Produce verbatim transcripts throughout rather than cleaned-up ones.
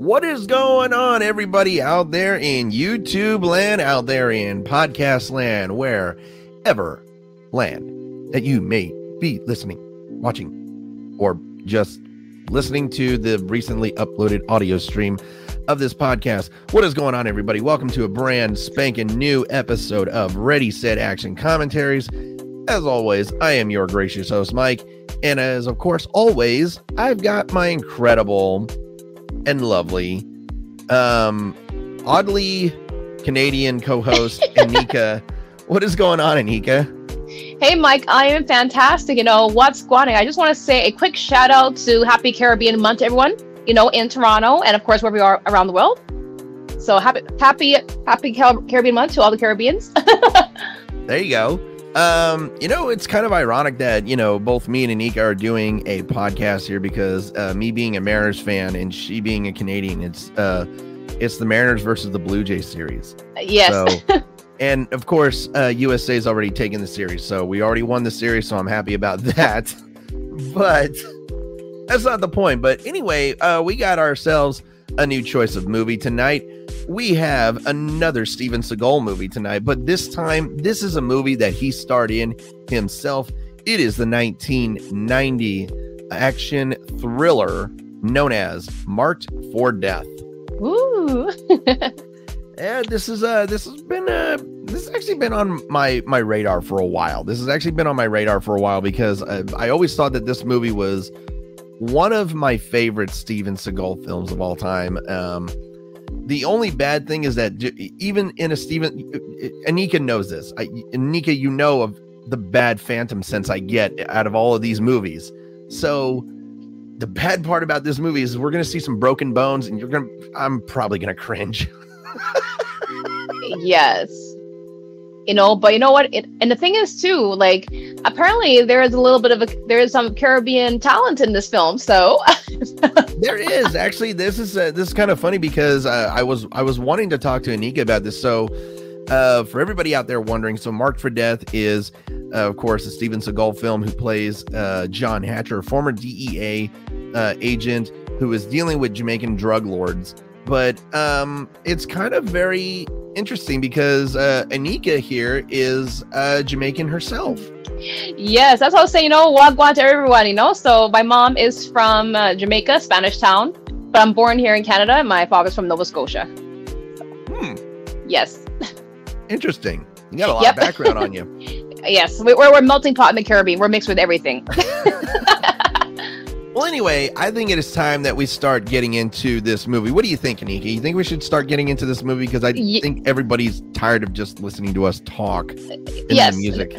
What is going on, everybody out there in YouTube land, out there in podcast land, wherever land that you may be listening, watching, or just listening to the recently uploaded audio stream of this podcast. What is going on, everybody? Welcome to a brand spanking new episode of Ready, Set, Action Commentaries. As always, I am your gracious host, Mike. And as of course, always, I've got my incredible and lovely, um, oddly Canadian co-host, Anika. What is going on, Anika? Hey, Mike, I am fantastic. You know, what's going on? I just want to say a quick shout out to Happy Caribbean Month to everyone, you know, in Toronto and of course, where we are around the world. So happy, happy, happy Cal- Caribbean Month to all the Caribbeans. There you go. Um, you know, it's kind of ironic that, you know, both me and Anika are doing a podcast here because uh, me being a Mariners fan and she being a Canadian, it's uh, it's the Mariners versus the Blue Jays series. Yes. So, and of course, uh, U S A's already taken the series, so we already won the series, so I'm happy about that. But that's not the point. But anyway, uh, we got ourselves a new choice of movie tonight. We have another Steven Seagal movie tonight, but this time, this is a movie that he starred in himself. It is the nineteen ninety action thriller known as Marked for Death. Ooh. And this is uh this has been uh this has actually been on my my radar for a while. This has actually been on my radar for a while because I, I always thought that this movie was one of my favorite Steven Seagal films of all time. Um, The only bad thing is that even in a Steven, Anika knows this. I, Anika, you know of the bad phantom sense I get out of all of these movies. So the bad part about this movie is we're going to see some broken bones and you're going to, I'm probably going to cringe. Yes. You know, but you know what? It, and the thing is too, like apparently there is a little bit of a, there is some Caribbean talent in this film. So there is actually, this is uh, this is kind of funny because uh, I was I was wanting to talk to Anika about this. So uh, for everybody out there wondering, so Marked for Death is, uh, of course, a Steven Seagal film who plays uh, John Hatcher, former D E A uh, agent who is dealing with Jamaican drug lords. But um, it's kind of very interesting because uh, Anika here is uh, Jamaican herself. Yes, that's what I was saying, you know, wagwan to everyone, you know. So my mom is from uh, Jamaica, Spanish Town, but I'm born here in Canada and my father's from Nova Scotia. Hmm. Yes. Interesting. You got a lot yep. of background on you. Yes, we're, we're melting pot in the Caribbean. We're mixed with everything. Well, anyway, I think it is time that we start getting into this movie. What do you think, Anika? You think we should start getting into this movie? Because I y- think everybody's tired of just listening to us talk and yes. the music.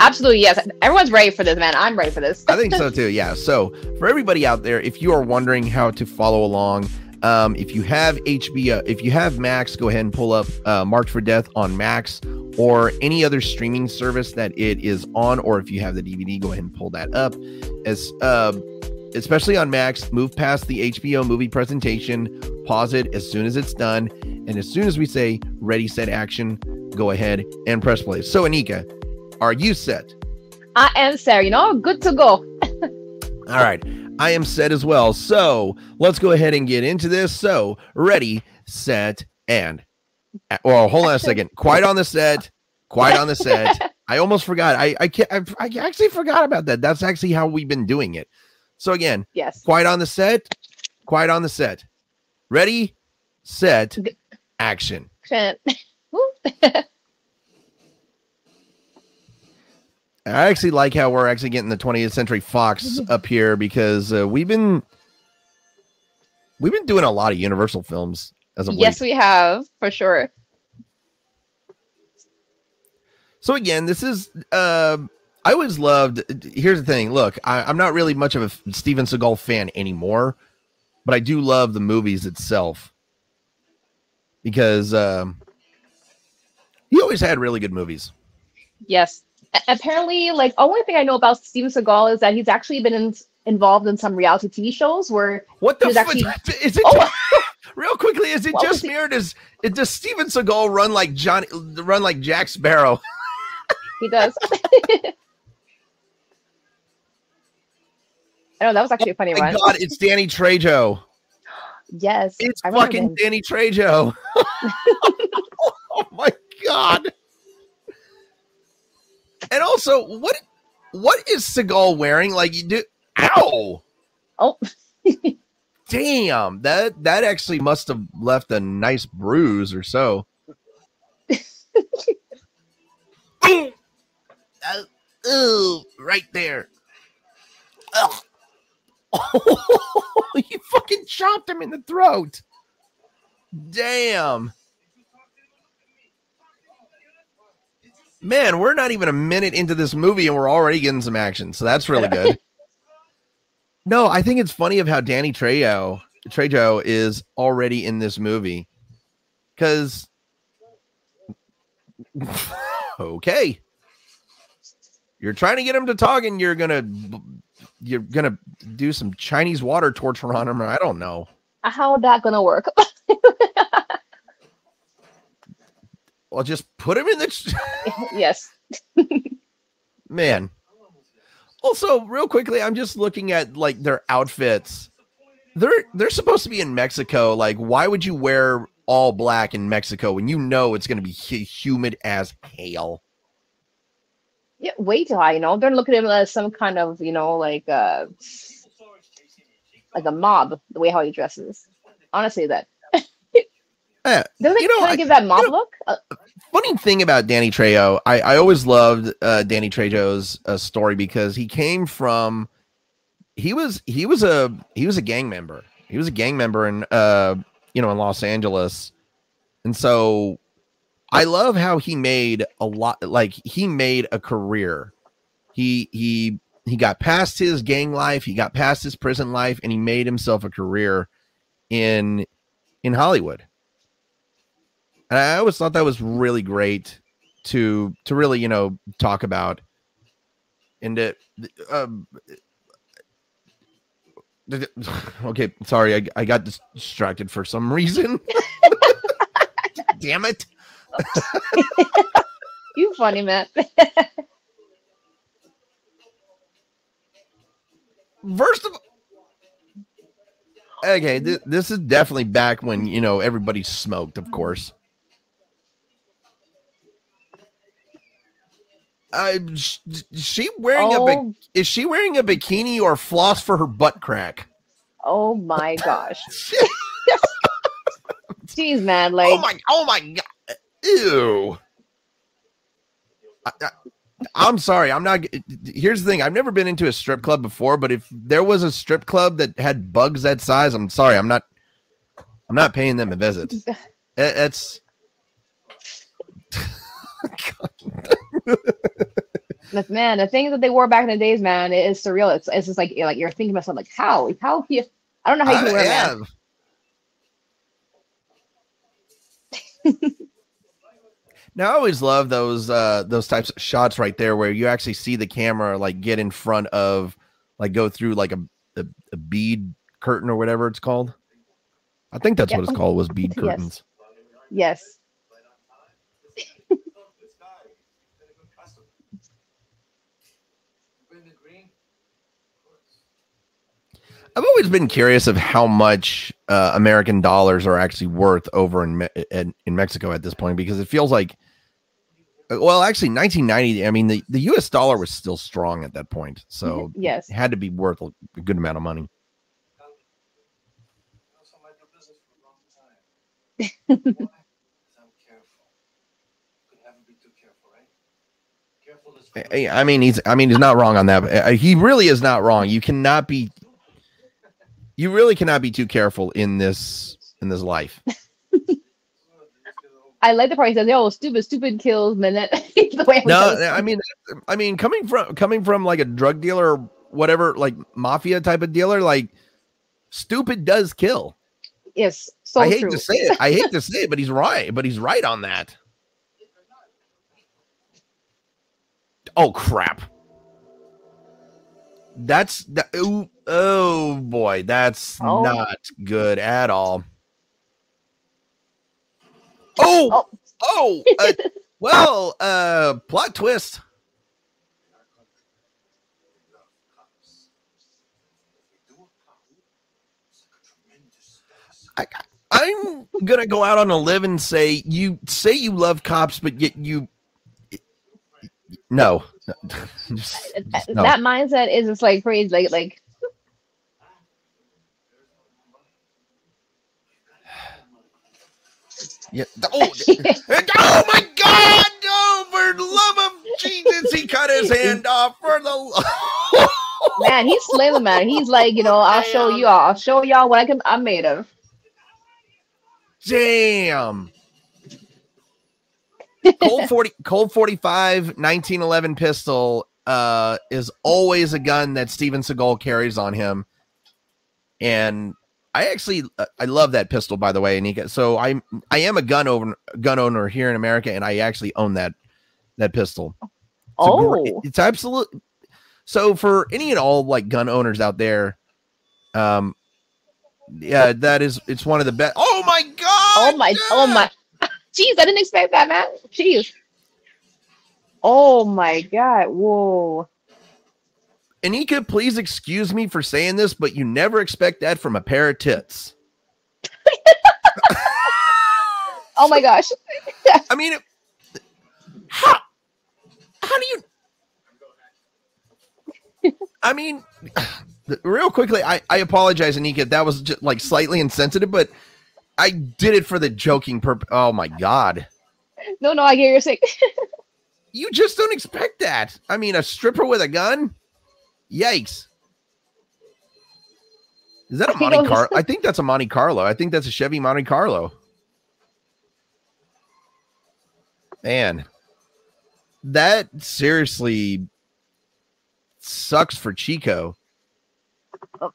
Absolutely, yes. Everyone's ready for this, man. I'm ready for this. I think so, too, yeah. So, for everybody out there, if you are wondering how to follow along, um, if you have H B O, if you have Max, go ahead and pull up uh, Marked for Death on Max or any other streaming service that it is on. Or if you have the D V D, go ahead and pull that up. As uh, especially on Max, move past the H B O movie presentation, pause it as soon as it's done. And as soon as we say ready, set, action, go ahead and press play. So, Anika, are you set? I am set. You know, good to go. All right. I am set as well. So let's go ahead and get into this. So ready, set, and... Well, hold on a second. Quiet on the set. Quiet on the set. I almost forgot. I I, can't, I I actually forgot about that. That's actually how we've been doing it. So again, yes. Quiet on the set. Quiet on the set. Ready, set, action. I actually like how we're actually getting the twentieth Century Fox up here because uh, we've been we've been doing a lot of Universal films as of late. Yes, we have for sure. So again, this is uh, I always loved. Here's the thing. Look, I, I'm not really much of a Steven Seagal fan anymore, but I do love the movies itself because um, he always had really good movies. Yes. Apparently, like, only thing I know about Steven Seagal is that he's actually been in, involved in some reality T V shows where what the f- actually... is it? Oh. Just, real quickly, is it what just me or does it does Steven Seagal run like Johnny run like Jack Sparrow? He does. I know that was actually oh a funny my one. God, it's Danny Trejo. Yes. It's I fucking Danny Trejo. Oh my God. And also, what what is Seagal wearing? Like you do ow. Oh. Damn, that that actually must have left a nice bruise or so. Ooh. Uh, ooh, right there. Ugh. Oh, you fucking chopped him in the throat. Damn. Man, we're not even a minute into this movie and we're already getting some action. So that's really good. No, I think it's funny of how Danny Trejo, Trejo is already in this movie. Because, okay. You're trying to get him to talk and you're going to... You're gonna do some Chinese water torture on him. I don't know how that gonna work. Well, just put him in the ch- yes, man. Also, real quickly, I'm just looking at like their outfits. They're they're supposed to be in Mexico. Like, why would you wear all black in Mexico when you know it's gonna be humid as hell? Yeah, way too high, you know. They're looking at him as some kind of, you know, like uh like a mob, the way how he dresses. Honestly, that yeah, doesn't you know, kind of give that mob you know, look. Uh, funny thing about Danny Trejo, I, I always loved uh Danny Trejo's uh, story because he came from he was he was a he was a gang member. He was a gang member in uh you know in Los Angeles. And so I love how he made a lot, like he made a career. He, he, he got past his gang life. He got past his prison life and he made himself a career in, in Hollywood. And I always thought that was really great to, to really, you know, talk about. And, to, um, okay, sorry. I, I got distracted for some reason. Damn it. You funny man. First of all, okay, th- this is definitely back when you know everybody smoked, of course. Uh, sh- she wearing oh. a bi- is she wearing a bikini or floss for her butt crack? Oh my gosh! Jeez, man! Like oh my, oh my god. Ew. I, I, I'm sorry. I'm not. Here's the thing. I've never been into a strip club before, but if there was a strip club that had bugs that size, I'm sorry. I'm not. I'm not paying them a visit. That's. It, man, the things that they wore back in the days, man, it is surreal. It's it's just like you're, like you're thinking about something like how how you, I don't know how you I, can wear yeah. that. Now I always love those uh, those types of shots right there where you actually see the camera like get in front of like go through like a a, a bead curtain or whatever it's called. I think that's yeah. what it's called was bead yes. curtains. Yes. I've always been curious of how much uh, American dollars are actually worth over in, Me- in in Mexico at this point, because it feels like, well, actually nineteen ninety, I mean, the, the U S dollar was still strong at that point. So yes. It had to be worth a good amount of money. I mean, he's, I mean, he's not wrong on that. He really is not wrong. You cannot be, You really cannot be too careful in this in this life. I like the part he says, "Oh, stupid, stupid kills." Man, that, the way no, no I mean, I mean, coming from coming from like a drug dealer, or whatever, like mafia type of dealer, like stupid does kill. Yes, so I hate true. to say it. I hate to say it, but he's right. But he's right on that. Oh crap! That's that. Ooh, Oh boy, that's oh. not good at all. Oh, oh, oh uh, well, uh, plot twist. I'm going to go out on a limb and say you say you love cops, but yet you no. Just, just no. That mindset is just like crazy. Like, like. Yeah. Oh, oh my God! Oh, for love of Jesus, he cut his hand off for the. Man, he's slaying, man. He's like, you know, I'll show you all. I'll show y'all what I can. I'm made of. Damn. Colt forty, Colt forty-five, nineteen eleven pistol uh, is always a gun that Steven Seagal carries on him, and I actually uh, I love that pistol, by the way. And he got, so I'm I am a gun over gun owner here in America, and I actually own that that pistol. It's oh, great, it's absolute. So for any and all like gun owners out there, um, yeah, that is it's one of the best. Oh my God! Oh my! Yeah! Oh my! Jeez, I didn't expect that, man. Jeez. Oh, my God. Whoa. Anika, please excuse me for saying this, but you never expect that from a pair of tits. Oh, my gosh. I mean, it, how, how do you... I mean, real quickly, I, I apologize, Anika. That was just, like, slightly insensitive, but... I did it for the joking purpose. Oh my God. No, no, I hear you're sick. You just don't expect that. I mean, a stripper with a gun? Yikes. Is that a I Monte Carlo? I think that's a Monte Carlo. I think that's a Chevy Monte Carlo. Man, that seriously sucks for Chico. Oh.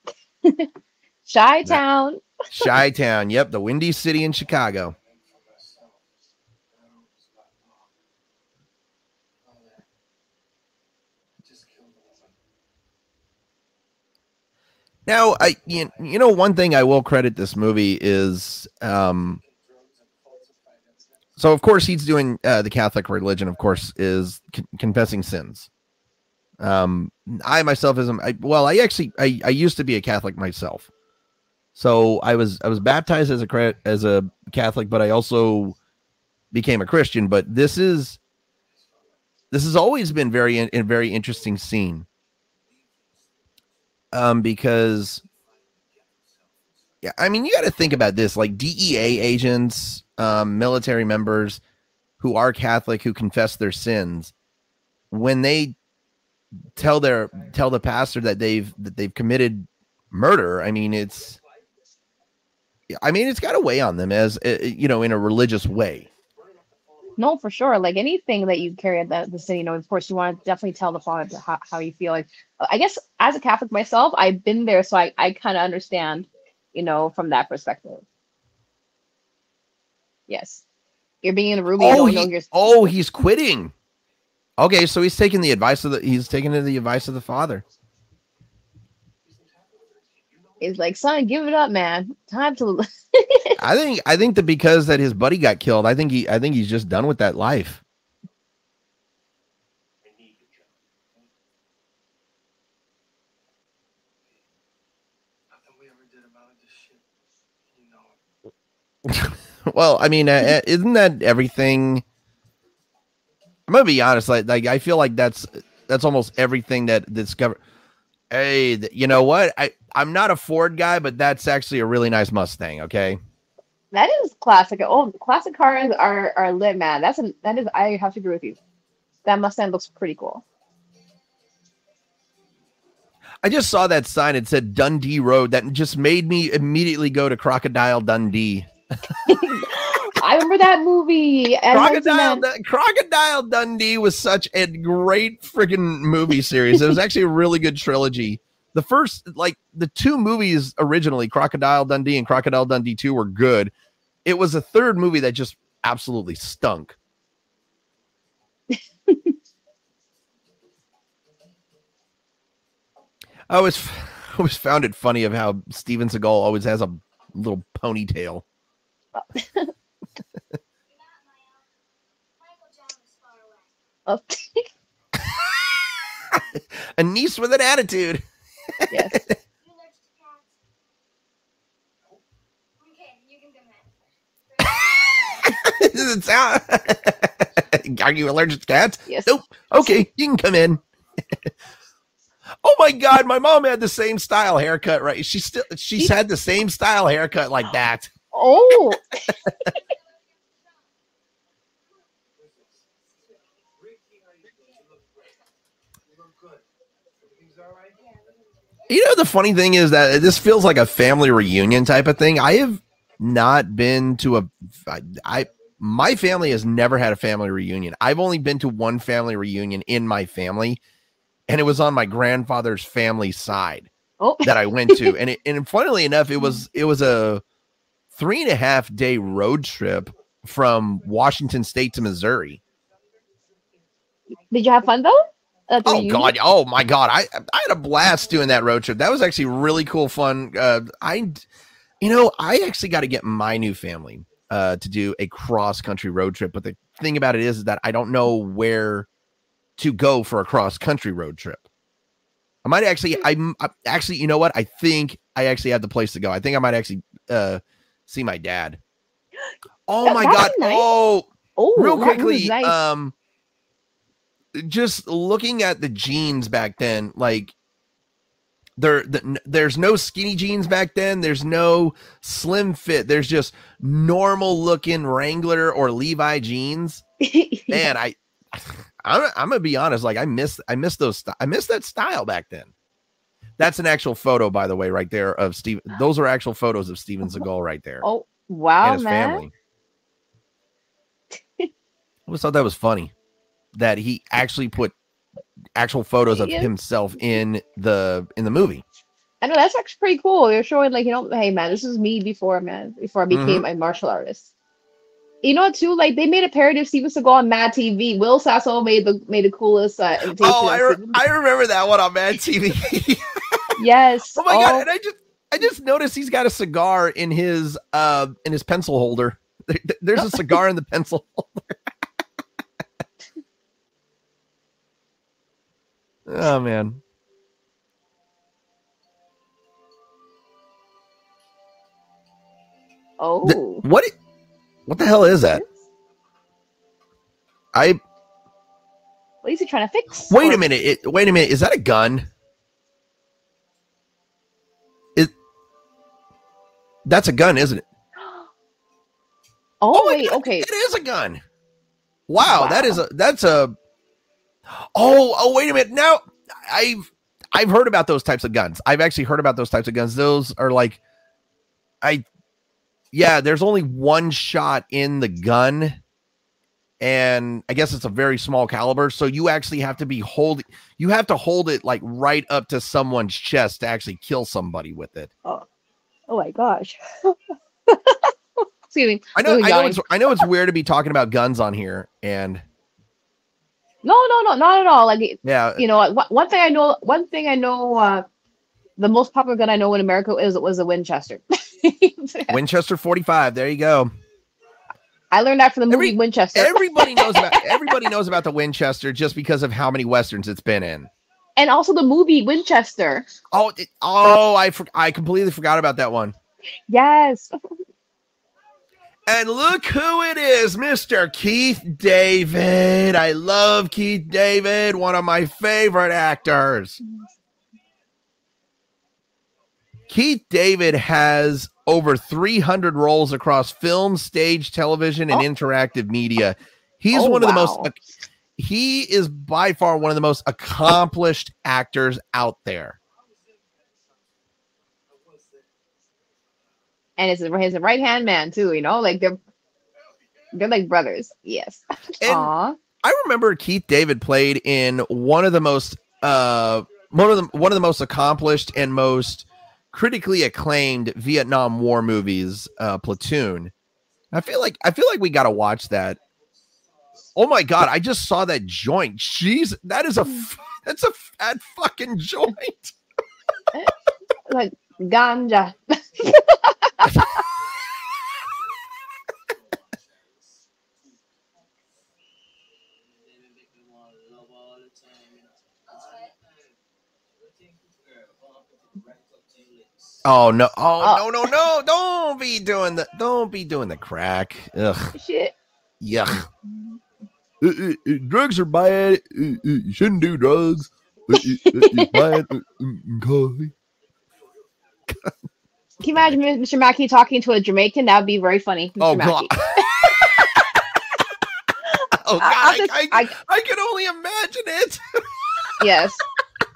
Chi-Town. That Chi-Town, yep, the Windy City in Chicago. Now, I you know one thing I will credit this movie is, um, so of course he's doing uh, the Catholic religion. Of course, is con confessing sins. Um, I myself is I, well, I actually I I used to be a Catholic myself. So I was I was baptized as a as a Catholic, but I also became a Christian. But this is this has always been very a very interesting scene, um, because yeah, I mean you got to think about this, like D E A agents, um, military members who are Catholic who confess their sins when they tell their tell the pastor that they've that they've committed murder. I mean it's. I mean, it's got to weigh on them as, you know, in a religious way. No, for sure. Like anything that you carry at the, the city, you know, of course, you want to definitely tell the father how, how you feel. Like, I guess as a Catholic myself, I've been there. So I, I kind of understand, you know, from that perspective. Yes. You're being in a room. Oh, he, you're oh, he's quitting. Okay. So he's taking the advice of the, he's taking the advice of the father. It's like, son, give it up, man. Time to. I think, I think that because that his buddy got killed, I think he, I think he's just done with that life. Well, I mean, uh, isn't that everything? I'm gonna be honest. Like, like I feel like that's that's almost everything that that's covered. Hey, you know what? I, I'm not a Ford guy, but that's actually a really nice Mustang, okay? That is classic. Oh, classic cars are, are lit, man. That's a, that is, I have to agree with you. That Mustang looks pretty cool. I just saw that sign. It said Dundee Road. That just made me immediately go to Crocodile Dundee. I remember that movie. Crocodile, that. Crocodile Dundee was such a great freaking movie series. It was actually a really good trilogy. The first, like the two movies originally, Crocodile Dundee and Crocodile Dundee two were good. It was a third movie that just absolutely stunk. I always, I always found it funny of how Steven Seagal always has a little ponytail. Oh. A niece with an attitude. Yes. Okay, you can come in. Does it sound? Are you allergic to cats? Yes. Nope. Okay, you can come in. Oh my God, my mom had the same style haircut, right? She still she's had the same style haircut like that. Oh. You know, the funny thing is that this feels like a family reunion type of thing. I have not been to a, I, I my family has never had a family reunion. I've only been to one family reunion in my family, and it was on my grandfather's family side oh. that I went to. And it, and funnily enough, it was it was a three and a half day road trip from Washington State to Missouri. Did you have fun though? That's oh God! Oh my God! I I had a blast doing that road trip. That was actually really cool, fun. Uh, I, you know, I actually got to get my new family uh, to do a cross country road trip. But the thing about it is, is that I don't know where to go for a cross country road trip. I might actually, I'm I, actually, you know what? I think I actually have the place to go. I think I might actually uh, see my dad. Oh that, my God! Nice. Oh, oh, real quickly, nice. um. Just looking at the jeans back then, like there, the, there's no skinny jeans back then. There's no slim fit. There's just normal looking Wrangler or Levi jeans. Man, I, I'm, I'm gonna be honest. Like I miss, I miss those. I miss that style back then. That's an actual photo, by the way, right there of Steve. Those are actual photos of Steven Seagal right there. Oh wow, and his man. Family. I always thought that was funny. That he actually put actual photos of yeah. himself in the in the movie. I know that's actually pretty cool. You're showing like, you know, hey man, this is me before man before I became mm-hmm. a martial artist. You know too, like they made a parody of Steven Seagal on Mad T V. Will Sasso made the made the coolest. Uh, oh, I re- I remember that one on Mad T V. Yes. Oh my oh. God! And I just I just noticed he's got a cigar in his uh in his pencil holder. There, there's a cigar in the pencil holder. Oh man. Oh. The, what what the hell is that? I What is he trying to fix? Wait or? a minute. It, wait a minute. Is that a gun? Is That's a gun, isn't it? Oh, oh wait, God, okay. It is a gun. Wow, wow. that is a that's a Oh, oh, wait a minute. Now I've, I've heard about those types of guns. I've actually heard about those types of guns. Those are like, I, yeah, there's only one shot in the gun and I guess it's a very small caliber. So you actually have to be holding, you have to hold it like right up to someone's chest to actually kill somebody with it. Oh, oh my gosh. Excuse me. I know, I know, it's, I know it's weird to be talking about guns on here and. No, no, no, not at all. Like, yeah. you know, one thing I know, one thing I know, uh, the most popular gun I know in America is was a Winchester. Winchester forty-five. There you go. I learned that from the movie Every, Winchester. Everybody knows about everybody knows about the Winchester just because of how many westerns it's been in, and also the movie Winchester. Oh, it, oh, I for, I completely forgot about that one. Yes. And look who it is, Mister Keith David. I love Keith David, one of my favorite actors. Keith David has over three hundred roles across film, stage, television, and oh. interactive media. He's oh, one of wow. the most, he is by far one of the most accomplished actors out there. And it's his right hand man too, you know, like they're they're like brothers. Yes. And Aww. I remember Keith David played in one of the most uh one of the one of the most accomplished and most critically acclaimed Vietnam War movies, uh, Platoon. I feel like I feel like we gotta watch that. Oh my God! I just saw that joint. Jeez, that is a that's a fat fucking joint. Like ganja. Oh no! Oh, oh no! No no! Don't be doing the don't be doing the crack. Ugh. Shit. Yuck. Uh, uh, uh, drugs are bad. Uh, uh, you shouldn't do drugs. Uh, uh, uh, you're bad. Uh, uh, coffee. Can you imagine Mister Mackey talking to a Jamaican? That would be very funny, Mister Oh, Mackey. God. Oh, God. I, just, I, I, I, I can only imagine it. Yes.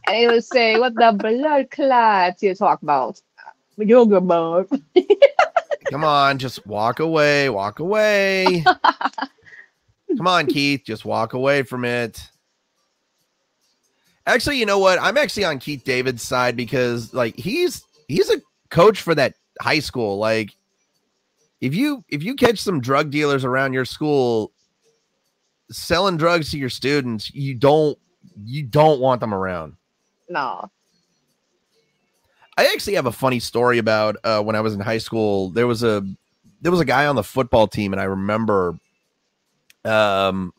And he would say, what the blood clots you talk about? Yoga mode. Come on, just walk away. Walk away. Come on, Keith. Just walk away from it. Actually, you know what? I'm actually on Keith David's side because, like, he's he's a coach for that high school. Like, if you if you catch some drug dealers around your school selling drugs to your students, you don't you don't want them around. No. I actually have a funny story about uh when I was in high school. There was a there was a guy on the football team, and I remember um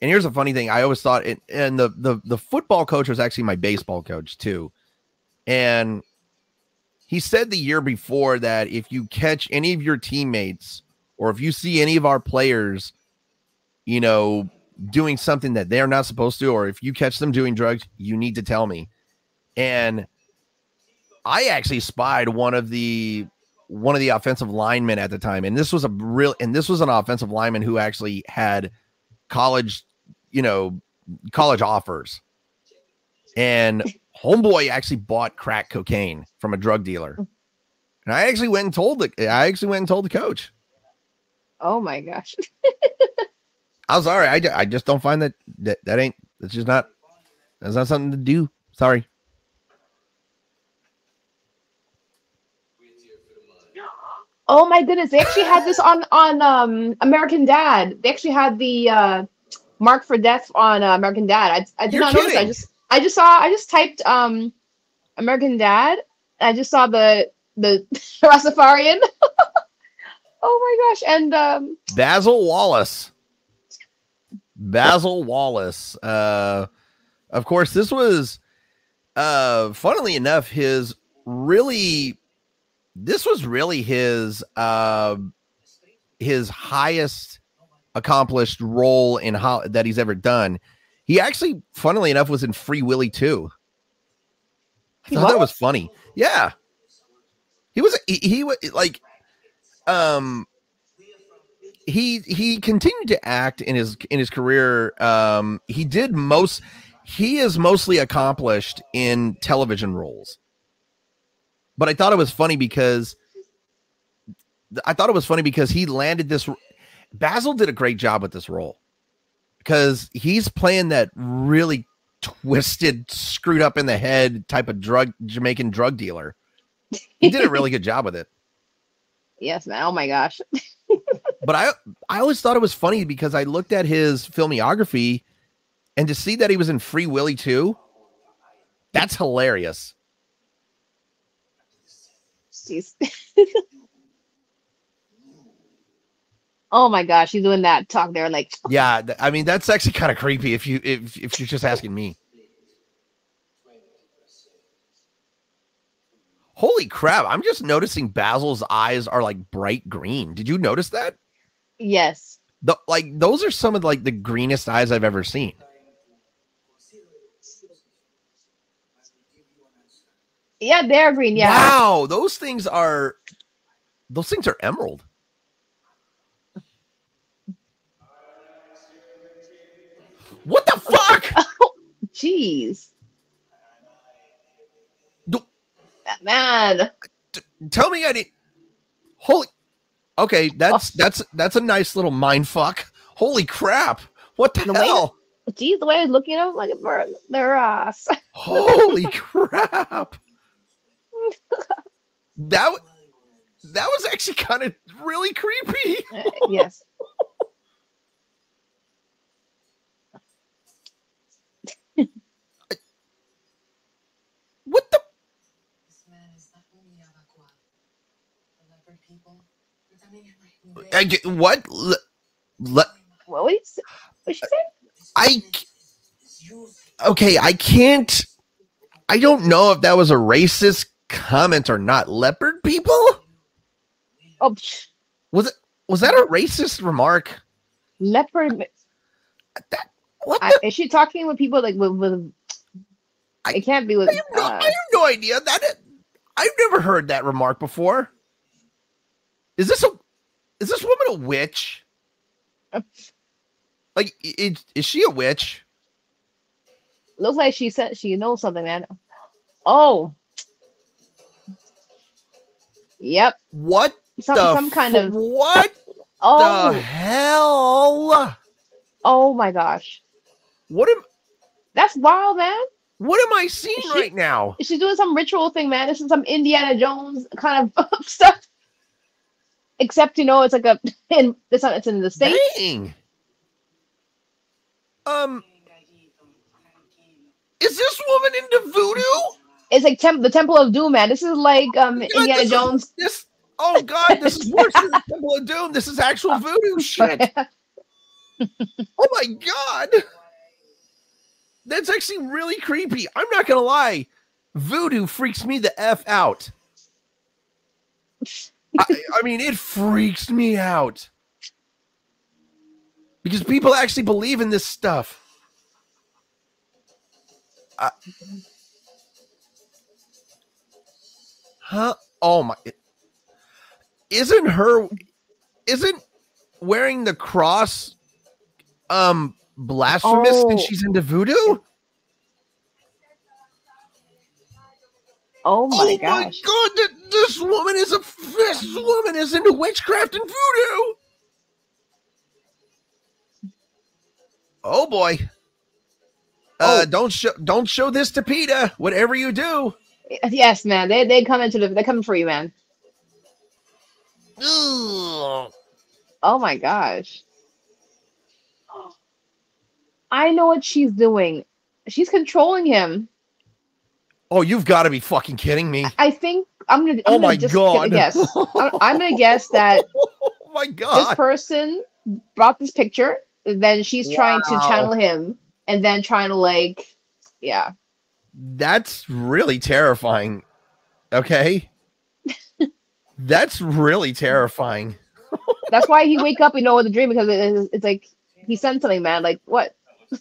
and here's a funny thing. I always thought it, and the the the football coach was actually my baseball coach too. And he said the year before that if you catch any of your teammates or if you see any of our players, you know, doing something that they're not supposed to, or if you catch them doing drugs, you need to tell me. And I actually spied one of the one of the offensive linemen at the time. And this was a real and this was an offensive lineman who actually had college, you know, college offers. And homeboy actually bought crack cocaine from a drug dealer, and I actually went and told the I actually went and told the coach. Oh my gosh! I was sorry. I, I just don't find that that that ain't that's just not that's not something to do. Sorry. Oh my goodness! They actually had this on on um American Dad. They actually had the uh, Marked for Death on uh, American Dad. I I did You're not kidding. notice. I just. I just saw, I just typed um, American Dad. I just saw the, the Rastafarian. Oh my gosh. And um, Basil Wallace, Basil Wallace. Uh, of course, this was, uh, funnily enough, his really, this was really his, uh, his highest accomplished role in how that he's ever done. He actually, funnily enough, was in Free Willy too. I thought that was funny. Yeah, he was. He, he was like, um, he he continued to act in his in his career. Um, he did most. He is mostly accomplished in television roles. But I thought it was funny because I thought it was funny because he landed this. Basil did a great job with this role, because he's playing that really twisted, screwed up in the head type of drug Jamaican drug dealer. He did a really good job with it. Yes, man. Oh my gosh. But I, I always thought it was funny because I looked at his filmography, and to see that he was in Free Willy too, that's hilarious. Jeez. Oh my gosh, he's doing that talk there, like. Yeah, th I mean that's actually kind of creepy if you if if you're just asking me. Holy crap! I'm just noticing Basil's eyes are like bright green. Did you notice that? Yes. The like those are some of like the greenest eyes I've ever seen. Yeah, they're green. Yeah. Wow, those things are, those things are emerald. What the fuck? Oh, jeez. Man. Tell me I didn't. Holy. Okay, that's oh. that's that's a nice little mind fuck. Holy crap. What the, the hell? Way, geez, the way I was looking at like their ass. Holy crap. That that was actually kind of really creepy. Uh, yes. What the? I get, what? L L what was she, what she said? I. Okay, I can't. I don't know if that was a racist comment or not. Leopard people? Oh, was it? Was that a racist remark? leopard. That, what I, is she talking with people like with? with I, it can't be with. I have no, uh, I have no idea that. It, I've never heard that remark before. Is this a? Is this woman a witch? Like, is, is she a witch? Looks like she said she knows something, man. Oh. Yep. What? Some, the some kind of what? Oh. The hell! Oh my gosh! What am? That's wild, man. What am I seeing she, right now? She's doing some ritual thing, man. This is some Indiana Jones kind of stuff. Except, you know, it's like a in this. It's in the States. Dang. Um. Is this woman into voodoo? It's like temp the Temple of Doom, man. This is like um, God, Indiana this Jones. Is, this, oh, God, this is worse than the Temple of Doom. This is actual voodoo shit. Oh, my God. That's actually really creepy. I'm not going to lie. Voodoo freaks me the F out. I, I mean, it freaks me out. Because people actually believe in this stuff. I... Huh? Oh my! Isn't her? Isn't wearing the cross, um, blasphemous? Oh. And she's into voodoo. Oh my, oh gosh. My God! This woman is a this woman is into witchcraft and voodoo. Oh boy! Uh, oh. Don't show don't show this to PETA. Whatever you do. Yes, man. They they come into the they come for you, man. Ugh. Oh my gosh! I know what she's doing. She's controlling him. Oh, you've got to be fucking kidding me! I think I'm gonna. I'm oh gonna my just god! Guess. I'm, I'm gonna guess that. Oh my god! This person brought this picture. Then she's wow. trying to channel him, and then trying to like, yeah. That's really terrifying. Okay. That's really terrifying. That's why he wake up, you know, with a dream, because it is, it's like he sent something, man. Like what?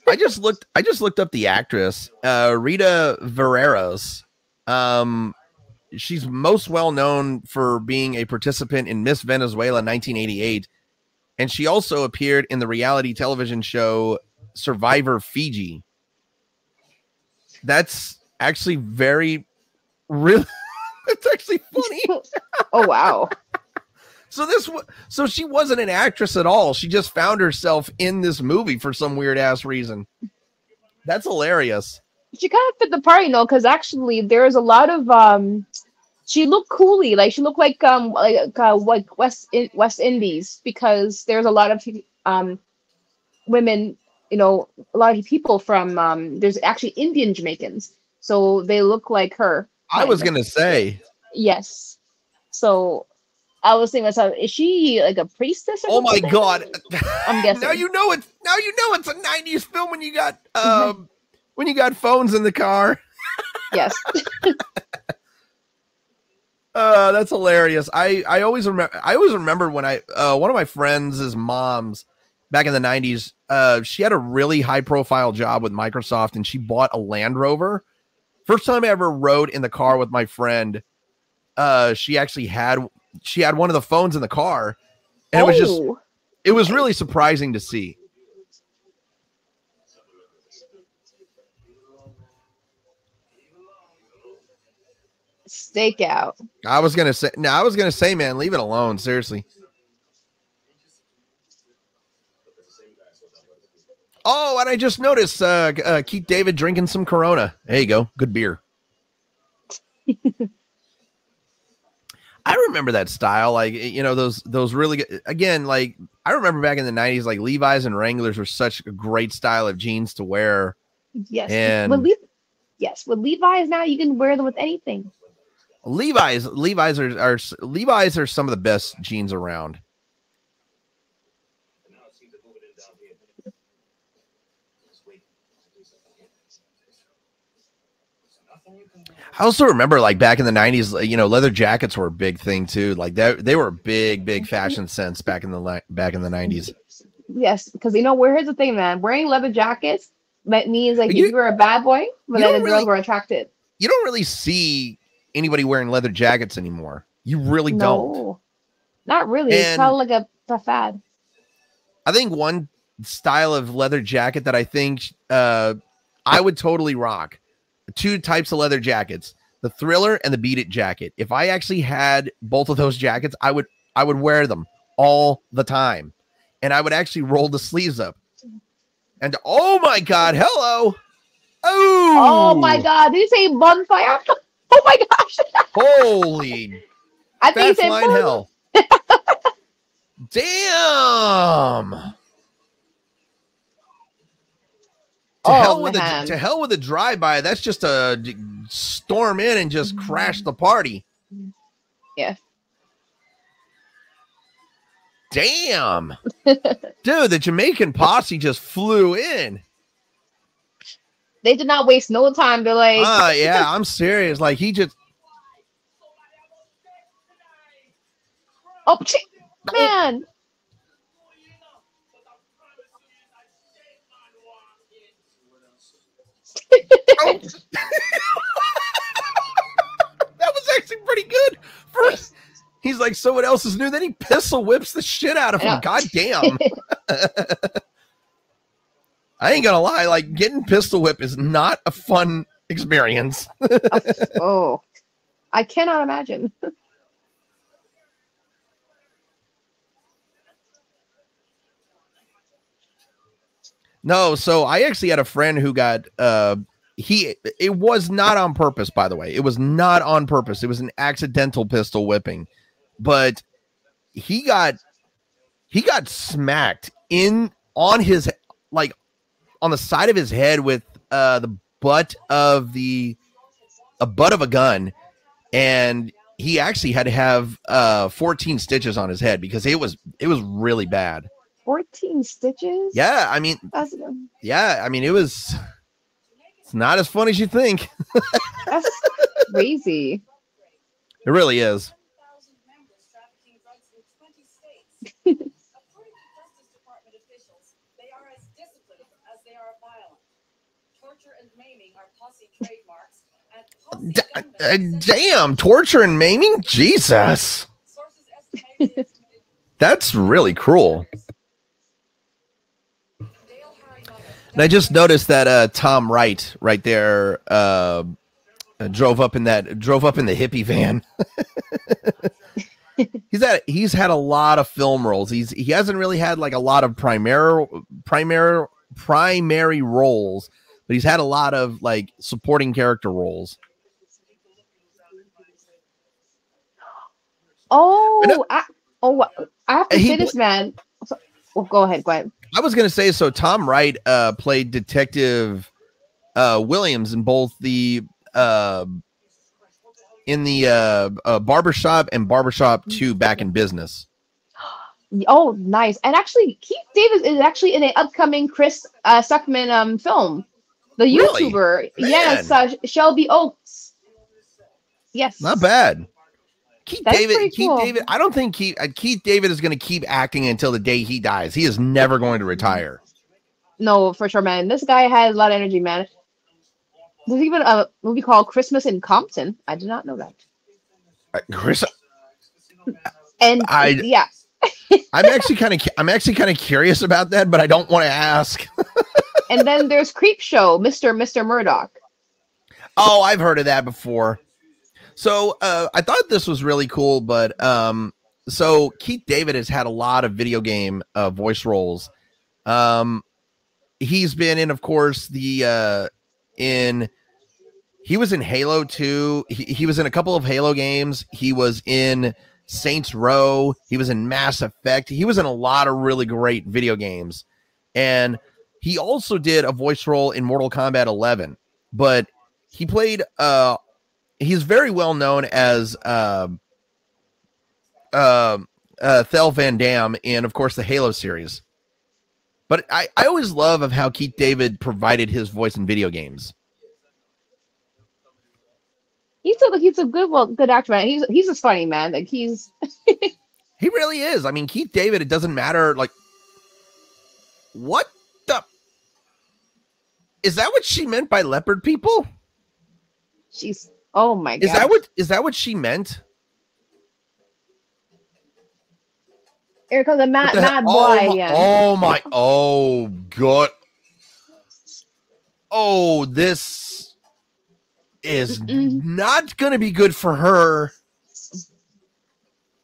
I just looked. I just looked up the actress, uh, Rita Verreros. Um, she's most well known for being a participant in Miss Venezuela nineteen eighty-eight, and she also appeared in the reality television show Survivor Fiji. That's actually very real. It's actually funny. Oh, wow. So this so she wasn't an actress at all. She just found herself in this movie for some weird ass reason. That's hilarious. She kind of fit the part, you know, because actually there is a lot of um she looked coolie, like she looked like um like uh, like West in West Indies, because there's a lot of um women, you know, a lot of people from um there's actually Indian Jamaicans, so they look like her. I was gonna say yes. So I was thinking myself, is she like a priestess or oh something? My god. I'm guessing. Now you know it's now you know it's a nineties film when you got um when you got phones in the car. Yes. Uh that's hilarious. I I always remember I always remember when I uh one of my friends' moms back in the nineties, uh, she had a really high-profile job with Microsoft, and she bought a Land Rover. First time I ever rode in the car with my friend, uh, she actually had she had one of the phones in the car, and oh. it was just it was really surprising to see. Stakeout. I was gonna say no. I was gonna say, man, leave it alone. Seriously. Oh, and I just noticed uh, uh, Keith David drinking some Corona. There you go. Good beer. I remember that style. Like, you know, those those really good. Again, like I remember back in the nineties, like Levi's and Wranglers were such a great style of jeans to wear. Yes. And with Le- yes. With Levi's now, you can wear them with anything. Levi's. Levi's are, are Levi's are some of the best jeans around. I also remember, like back in the nineties, you know, leather jackets were a big thing too. Like that, they were a big, big fashion sense back in the back in the nineties. yes, because you know, where here's the thing, man. Wearing leather jackets that means like you, if you're a bad boy, but then the girls were attracted. You don't really see anybody wearing leather jackets anymore. You really no, don't. Not really. And it's probably like a, a fad. I think one style of leather jacket that I think uh, I would totally rock. Two types of leather jackets: the Thriller and the Beat It jacket. If I actually had both of those jackets, I would I would wear them all the time, and I would actually roll the sleeves up. And oh my god, hello! Oh, oh my god, did you say bonfire? Oh my gosh! Holy, I think that's line hell. Damn! To oh, hell with the, to hell with the drive-by. That's just a storm in and just crash the party. Yeah. Damn. Dude, the Jamaican posse just flew in. They did not waste no time. They're like, oh, uh, yeah, I'm serious. Like, he just. Oh, shit. Man. Oh. That was actually pretty good. First, he's like, someone else is new. Then he pistol whips the shit out of him. God damn. I ain't gonna lie. Like, getting pistol whip is not a fun experience. Oh, I cannot imagine. No, so I actually had a friend who got, uh, he, it was not on purpose, by the way. It was not on purpose. It was an accidental pistol whipping, but he got, he got smacked in on his, like on the side of his head with, uh, the butt of the, a butt of a gun. And he actually had to have, uh, fourteen stitches on his head because it was, it was really bad. fourteen stitches? Yeah, I mean, that's, yeah, I mean, it was, it's not as fun as you think. That's crazy. It really is. Damn, torture and maiming? Jesus. That's really cruel. And I just noticed that uh, Tom Wright right there uh, drove up in that drove up in the hippie van. he's had he's had a lot of film roles. He's he hasn't really had like a lot of primary primary primary roles, but he's had a lot of like supporting character roles. Oh, I, I, oh, I have to say this, man. So, well, go ahead, go ahead. I was gonna say, so Tom Wright uh, played Detective uh, Williams in both the uh, in the uh, uh, Barbershop and Barbershop Two: Back in Business. Oh, nice! And actually, Keith David is actually in an upcoming Chris uh, Suckman um, film, the YouTuber. Really? Yes, uh, Shelby Oaks. Yes, not bad. Keith That's David, Keith cool. David. I don't think Keith, uh, Keith David is going to keep acting until the day he dies. He is never going to retire. No, for sure, man. This guy has a lot of energy, man. There's even a movie called Christmas in Compton. I did not know that. Uh, Chris, and I, yeah, I'm actually kind of, I'm actually kind of curious about that, but I don't want to ask. And then there's Creepshow, Mister Mister Murdoch. Oh, I've heard of that before. So uh, I thought this was really cool, but um, so Keith David has had a lot of video game uh, voice roles. Um, he's been in, of course, the uh, in he was in Halo two. He, he was in a couple of Halo games. He was in Saints Row. He was in Mass Effect. He was in a lot of really great video games. And he also did a voice role in Mortal Kombat eleven, but he played uh he's very well known as uh, uh, uh, Thel Van Damme in, of course, the Halo series. But I, I always love of how Keith David provided his voice in video games. He's a, he's a good well, good actor, man. He's he's a funny man. Like he's he really is. I mean, Keith David. It doesn't matter. Like What the? Is that what she meant by leopard people? She's, oh my god. Is that what, is that what she meant? Here comes a mad, mad boy. Oh my, yeah. oh my, oh god. Oh, this is Mm-mm. not going to be good for her.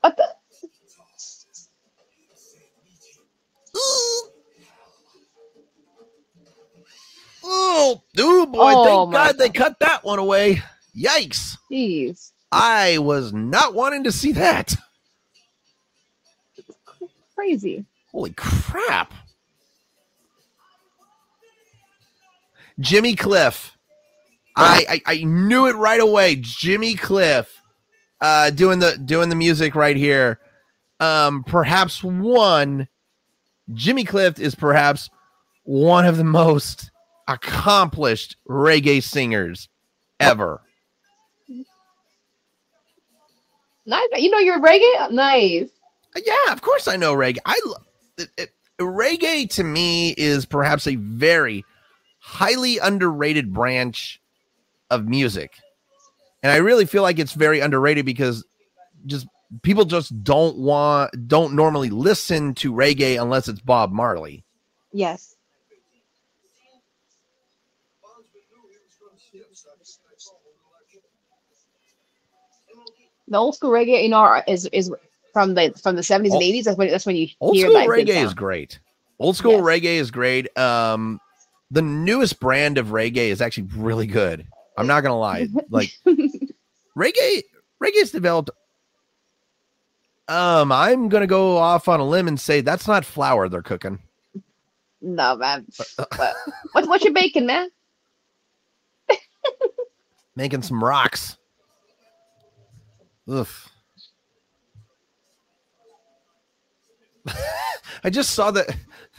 What the? Ooh. Ooh, dude, boy, oh, thank God, God they cut that one away. Yikes. Jeez. I was not wanting to see that. Crazy. Holy crap. Jimmy Cliff. I, I, I knew it right away. Jimmy Cliff uh, doing the doing the music right here. Um, perhaps one. Jimmy Cliff is perhaps one of the most accomplished reggae singers ever. Nice. You know your reggae? Nice. Yeah, of course I know reggae. I lo- it, it, reggae to me is perhaps a very highly underrated branch of music, and I really feel like it's very underrated because just people just don't want don't normally listen to reggae unless it's Bob Marley. Yes. The old school reggae, you know, is is from the from the seventies and eighties. That's when that's when you old hear school that reggae sound. Is great. Old school yes. reggae is great. Um. The newest brand of reggae is actually really good. I'm not gonna lie. Like reggae, reggae's developed. Um, I'm gonna go off on a limb and say that's not flour they're cooking. No, man. what, what what you baking, man? Making some rocks. Oof. I just saw that.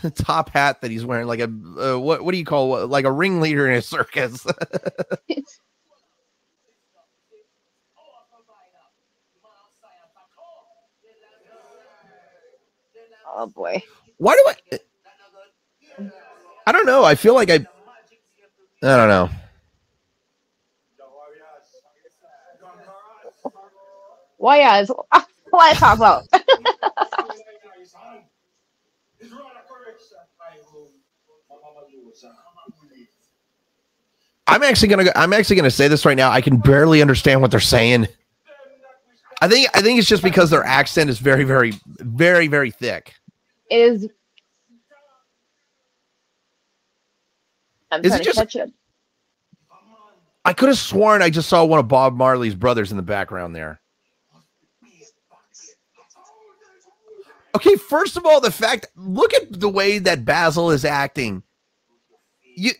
The top hat that he's wearing, like a uh, what? What do you call what, like a ringleader in a circus? Oh boy! Why do I? I don't know. I feel like I. I don't know. Why is why I talk about? I'm actually gonna. Go, I'm actually gonna say this right now. I can barely understand what they're saying. I think. I think it's just because their accent is very, very, very, very thick. It is. I'm is trying it to just? Catch it. I could have sworn I just saw one of Bob Marley's brothers in the background there. Okay, first of all, the fact. Look at the way that Basil is acting. You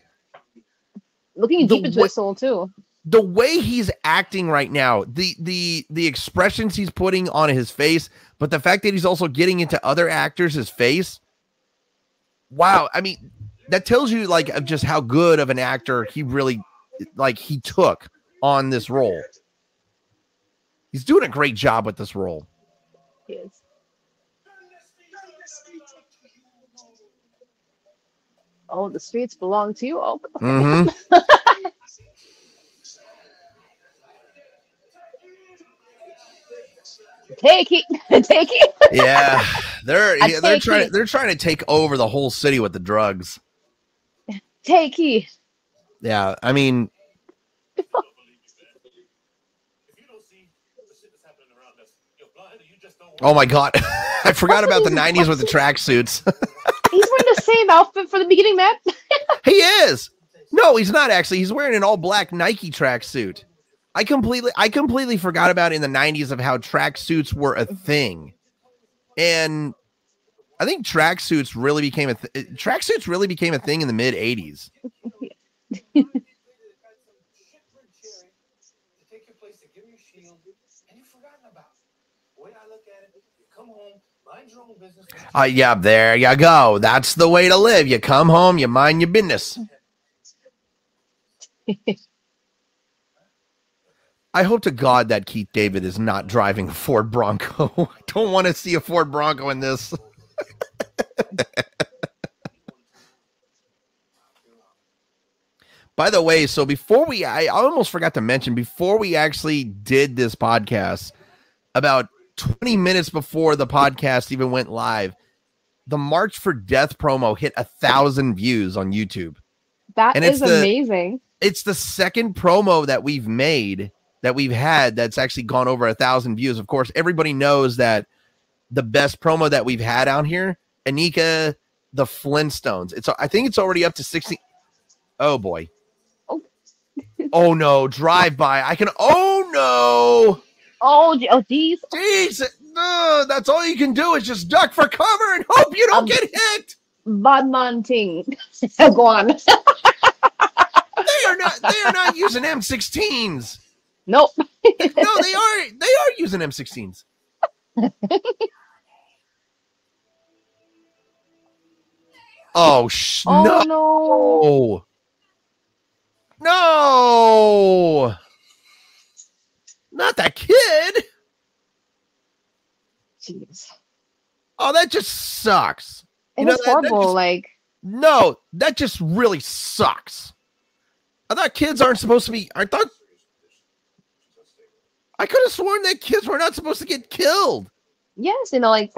looking deep into his soul too. The way he's acting right now, the the the expressions he's putting on his face, but the fact that he's also getting into other actors' face. Wow, I mean, that tells you like of just how good of an actor he really like he took on this role. He's doing a great job with this role. He is. Oh, the streets belong to you. Oh. Mm-hmm. Take it, take it. Yeah, they're yeah, they're trying they're trying to take over the whole city with the drugs. Take it. Yeah, I mean. Oh my god, I forgot about the nineties with the tracksuits. He's wearing the same outfit for the beginning, Matt. He is. No, he's not actually. He's wearing an all-black Nike tracksuit. I completely, I completely forgot about in the nineties of how tracksuits were a thing, and I think tracksuits really became a th- tracksuits really became a thing in the mid eighties. Uh, yeah, there you go. That's the way to live. You come home, you mind your business. I hope to God that Keith David is not driving a Ford Bronco. I don't want to see a Ford Bronco in this. By the way, so before we, I almost forgot to mention, before we actually did this podcast, about twenty minutes before the podcast even went live, the March for Death promo hit a thousand views on YouTube. That and is it's the, amazing. It's the second promo that we've made that we've had that's actually gone over a thousand views. Of course, everybody knows that the best promo that we've had out here, Anika, the Flintstones. It's I think it's already up to sixty. Oh boy. Oh no, drive by. I can oh no. Oh, oh geez. Jeez. No, that's all you can do is just duck for cover and hope you don't um, get hit. Bad man thing. Go on. They are not they are not using M sixteens. Nope. No, they are they are using M sixteens. Oh, sh- oh no. no. No. Not that kid. Jeez. Oh, that just sucks. It you was know, that, horrible. That just, like, no, that just really sucks. I thought kids aren't supposed to be. I thought I could have sworn that kids were not supposed to get killed. Yes, you know, like.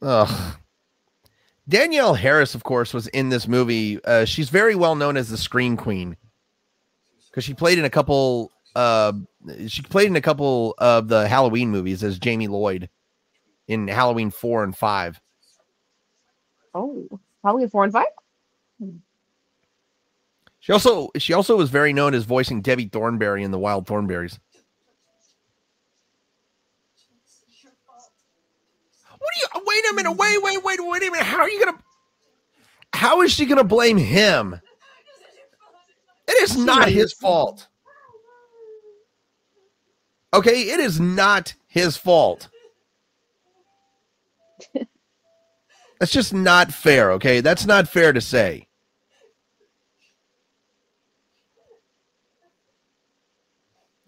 Ugh. Danielle Harris, of course, was in this movie. Uh, she's very well known as the Scream Queen because she played in a couple. Uh, she played in a couple of the Halloween movies as Jamie Lloyd in Halloween four and five. Oh, Halloween four and five. She also she also was very known as voicing Debbie Thornberry in The Wild Thornberries. What do you wait a minute? Wait, wait, wait, wait a minute. How are you gonna? How is she gonna blame him? It is not his fault. Okay, it is not his fault. That's just not fair. Okay, that's not fair to say.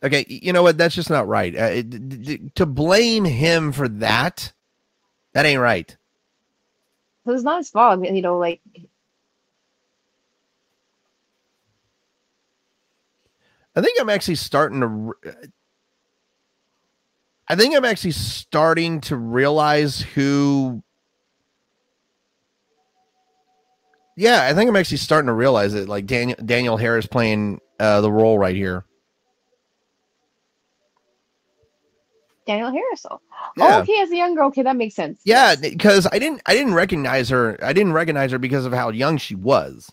Okay, you know what? That's just not right. Uh, d- d- to blame him for that, that ain't right. So it's not his fault. I mean, you know, like. I think I'm actually starting to. Re- I think I'm actually starting to realize who. Yeah, I think I'm actually starting to realize it. Like Daniel Daniel Harris playing uh, the role right here. Danielle Harris. Yeah. Oh, okay, as a young girl. Okay, that makes sense. Yeah, because I didn't I didn't recognize her. I didn't recognize her because of how young she was.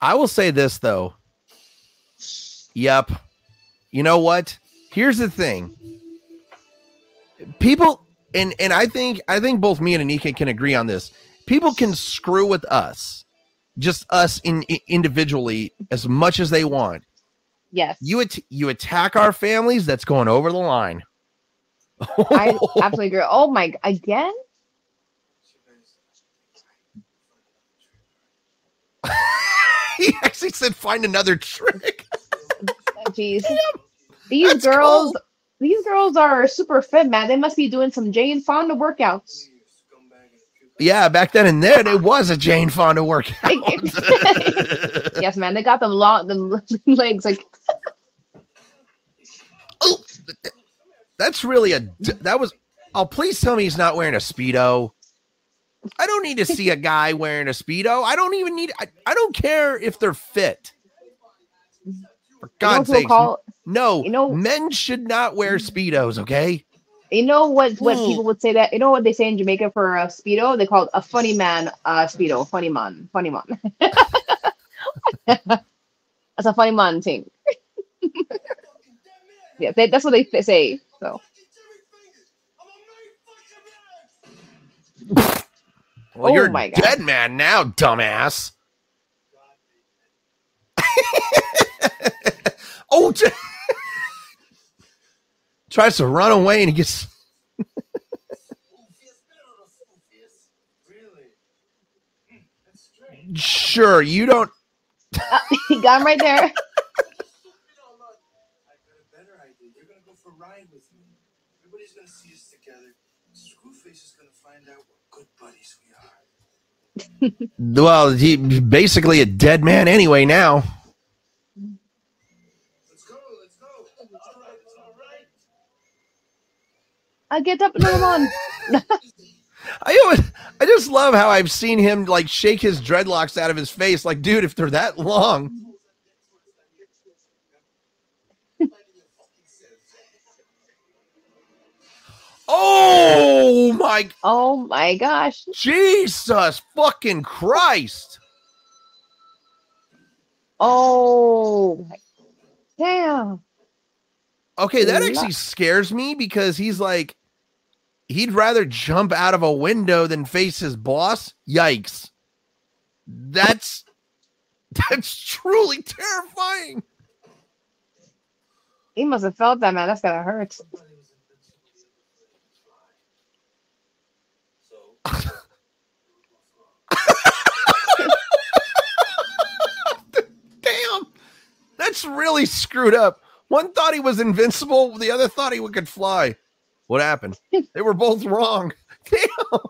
I will say this though. Yep. You know what? Here's the thing. People and and I think I think both me and Anika can agree on this. People can screw with us, just us in, in individually as much as they want. Yes. You at- you attack our families, that's going over the line. I absolutely agree. Oh my, again? He actually said find another trick. Jeez. Damn, these that's girls cold. These girls are super fit, man. They must be doing some Jane Fonda workouts. Yeah, back then and there, it was a Jane Fonda workout. Yes, man, they got them long, them legs like. Oh, that's really a. That was. Oh, please tell me he's not wearing a Speedo. I don't need to see a guy wearing a Speedo. I don't even need. I, I don't care if they're fit. For God's sake, no. You know, men should not wear Speedos. Okay. You know what, what people would say that, you know what they say in Jamaica for a Speedo? They call it a funny man, uh, Speedo, funny man, funny man. That's a funny man thing. Yeah, they, that's what they, they say. So. Well, oh you're my God. Dead man now, dumbass. Oh, j- tries to run away and he gets. Sure, you don't. Uh, he got him right there. together, Screwface is going to find out what good buddies we are. Well, he's basically a dead man anyway now. Let's go, let's go. All right, all right. I get up and I'm on. I always, I just love how I've seen him like shake his dreadlocks out of his face. Like, dude, if they're that long. Oh my! Oh my gosh! Jesus fucking Christ! Oh, damn! Okay, that actually scares me because he's like, he'd rather jump out of a window than face his boss. Yikes! That's that's truly terrifying. He must have felt that, man. That's gotta hurt. Damn, that's really screwed up. One thought he was invincible, the other thought he could fly. What happened? They were both wrong. Damn.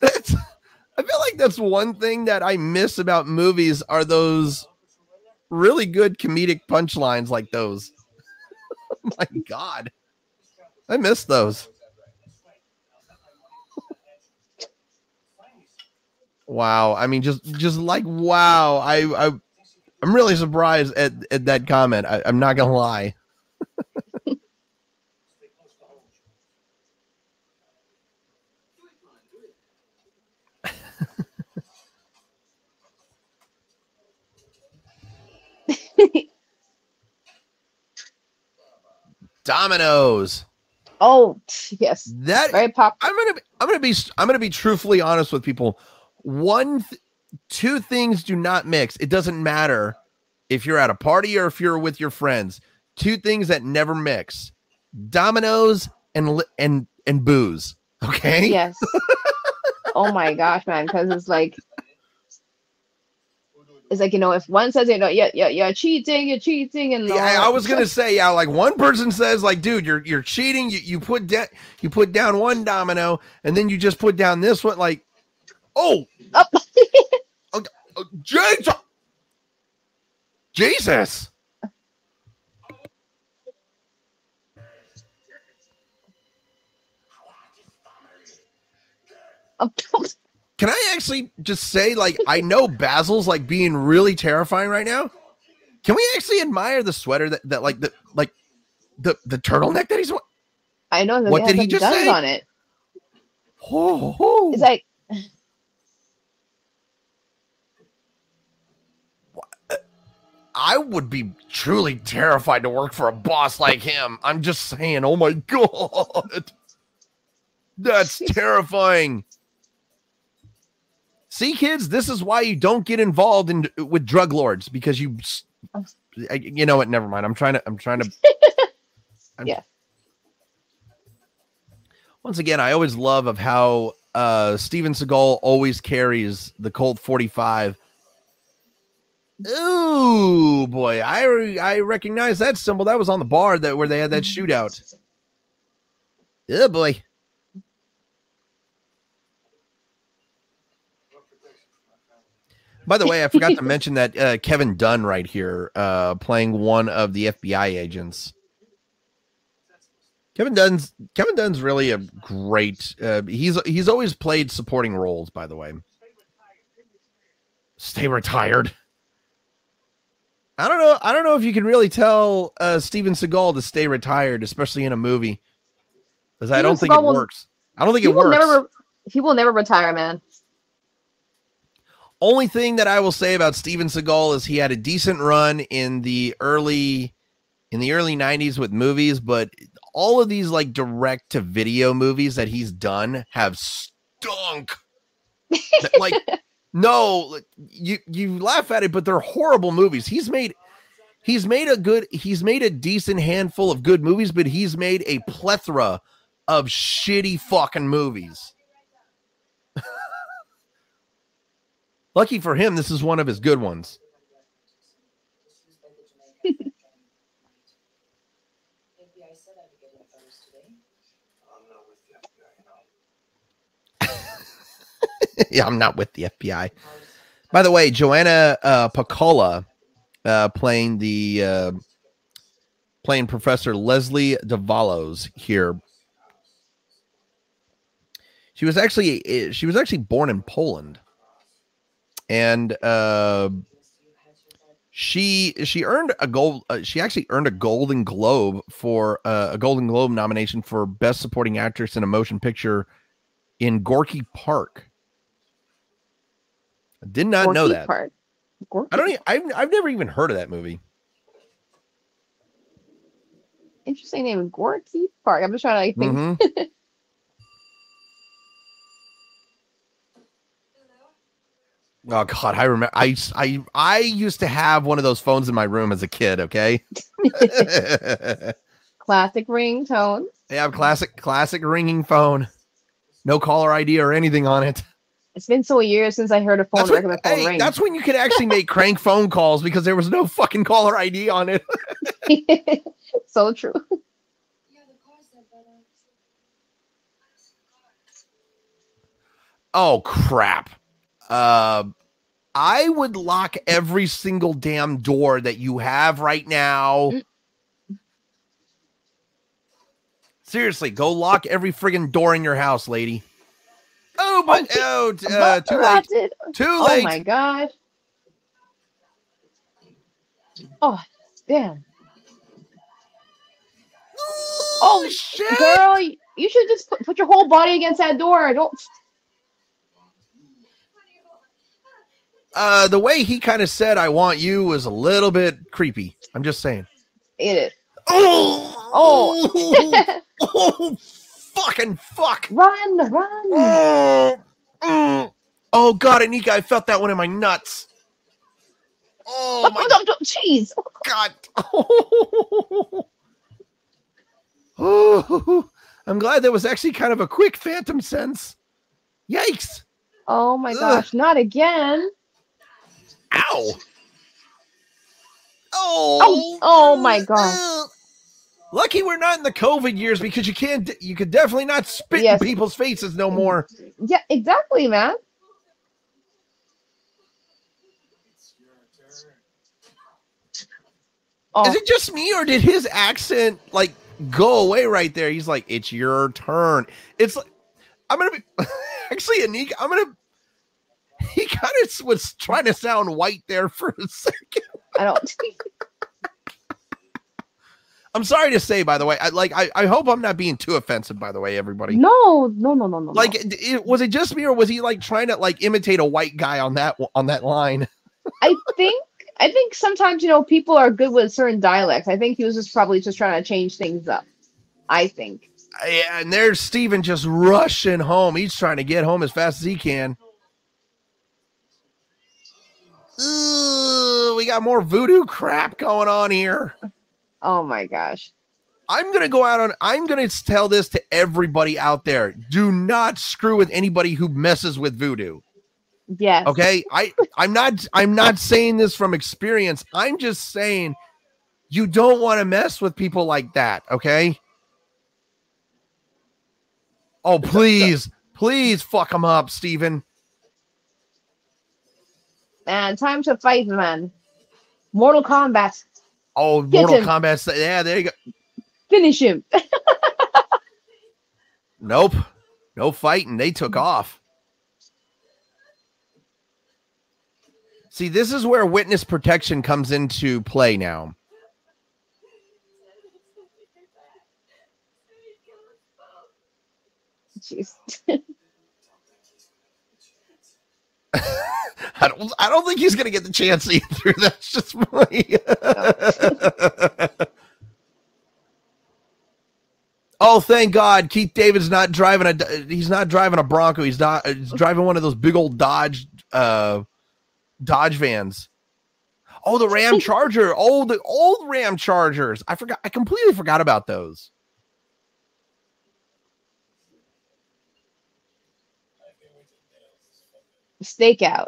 That's, I feel like that's one thing that I miss about movies are those really good comedic punchlines like those. Oh my God, I miss those. Wow. I mean, just, just like, wow. I, I, I'm really surprised at, at that comment. I, I'm not going to lie. Dominoes. Oh, yes. That very popular. I'm going to, I'm going to be, I'm going to be truthfully honest with people. One, th- two things do not mix. It doesn't matter if you're at a party or if you're with your friends. Two things that never mix: Dominoes and li- and and booze. Okay. Yes. Oh my gosh, man! Because it's like, it's like, you know, if one says, you know, yeah, yeah, you're cheating, you're cheating, and yeah, I, I was gonna say, yeah, like one person says, like, dude, you're you're cheating. You you put down de- you put down one domino, and then you just put down this one, like. Oh, oh. oh, oh Jesus. Jesus. Can I actually just say, like, I know Basil's like being really terrifying right now. Can we actually admire the sweater that, that like the like the, the turtleneck that he's wearing? I know. What did he just say on it? Oh, oh. It's like. I would be truly terrified to work for a boss like him. I'm just saying, oh my God. That's terrifying. See, kids, this is why you don't get involved in with drug lords, because you, you know what? Never mind. I'm trying to, I'm trying to. I'm, yeah. Once again, I always love of how uh, Steven Seagal always carries the Colt forty-five. Oh boy, I re- I recognize that symbol. That was on the bar that where they had that shootout. Oh boy. By the way, I forgot to mention that uh, Kevin Dunn right here uh, playing one of the F B I agents. Kevin Dunn's Kevin Dunn's really a great. Uh, he's he's always played supporting roles. By the way, stay retired. I don't know. I don't know if you can really tell uh, Steven Seagal to stay retired, especially in a movie, because I don't think it works. I don't think it works. Never, he will never retire, man. Only thing that I will say about Steven Seagal is he had a decent run in the early, in the early nineties with movies, but all of these like direct to video movies that he's done have stunk. That, like. No, you you laugh at it, but they're horrible movies. He's made he's made a good he's made a decent handful of good movies, but he's made a plethora of shitty fucking movies. Lucky for him, this is one of his good ones. Yeah, I'm not with the F B I. By the way, Joanna uh, Pacola uh, playing the uh, playing Professor Leslie DeVallos here. She was actually she was actually born in Poland, and uh, she she earned a gold. Uh, she actually earned a Golden Globe for uh, a Golden Globe nomination for Best Supporting Actress in a Motion Picture in Gorky Park. I did not Gorky know that. Park. I don't. Even, I've I've never even heard of that movie. Interesting name, Gorky Park. I'm just trying to like, think. Mm-hmm. Oh God, I remember. I I I used to have one of those phones in my room as a kid. Okay. Classic ring tone. Yeah, classic classic ringing phone. No caller I D or anything on it. It's been so years since I heard a phone, when, phone hey, ring. That's when you could actually make crank phone calls because there was no fucking caller I D on it. So true. Oh crap. Uh, I would lock every single damn door that you have right now. Seriously, go lock every friggin' door in your house, lady. Oh, but oh, uh, too late. Too late. Oh my God. Oh, damn. Oh shit, girl! You should just put, put your whole body against that door. Don't. Uh, the way he kind of said, I want you, was a little bit creepy. I'm just saying. It is. Oh! Oh! Oh! Fucking fuck! Run! Run! Oh, mm. Oh God, Anika, I felt that one in my nuts. Oh, my jeez. God. Oh, I'm glad that was actually kind of a quick phantom sense. Yikes. Oh, my gosh. Ugh. Not again. Ow! Oh! Oh, oh my God! Uh, lucky we're not in the COVID years because you can't. You could definitely not spit yes. in people's faces no more. Yeah, exactly, man. Oh. Is it just me or did his accent like go away right there? He's like, "It's your turn." It's like I'm gonna be actually Anika. I'm gonna. He kind of was trying to sound white there for a second. I don't. I'm sorry to say, by the way, I like. I, I hope I'm not being too offensive. By the way, everybody. No, no, no, no, no. Like, it, it, was it just me, or was he like trying to like imitate a white guy on that on that line? I think. I think sometimes you know people are good with certain dialects. I think he was just probably just trying to change things up. I think. Yeah, and there's Steven just rushing home. He's trying to get home as fast as he can. Ooh, we got more voodoo crap going on here. Oh my gosh. I'm going to go out on, I'm going to tell this to everybody out there. Do not screw with anybody who messes with voodoo. Yes. Okay. I, I'm not, I'm not saying this from experience. I'm just saying you don't want to mess with people like that. Okay. Oh, please, please fuck them up, Steven. Man, time to fight, man. Mortal Kombat. Oh, Get Mortal him. Kombat. Yeah, there you go. Finish him. Nope. No fighting. They took off. See, this is where witness protection comes into play now. Jeez. I don't, I don't think he's going to get the chance either. That's just funny. Oh, thank God. Keith David's not driving a, he's not driving a Bronco. He's not he's driving one of those big old Dodge, uh, Dodge vans. Oh, the Ram Charger. Oh, the old Ram Chargers. I forgot. I completely forgot about those. Stakeout.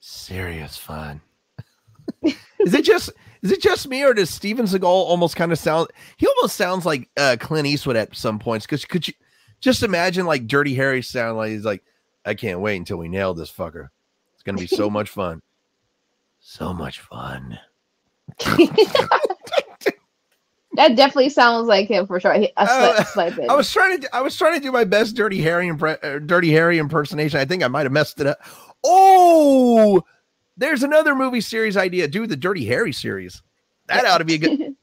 Serious fun. Is it just Is it just me, or does Steven Seagal almost kind of sound? He almost sounds like uh, Clint Eastwood at some points. Because could you just imagine like Dirty Harry sound like he's like, I can't wait until we nail this fucker. It's gonna be so much fun, so much fun. That definitely sounds like him for sure. He, a uh, sli- a I was trying to, I was trying to do my best Dirty Harry impre- uh, Dirty Harry impersonation. I think I might have messed it up. Oh. There's another movie series idea. Do the Dirty Harry series. That ought to be a good.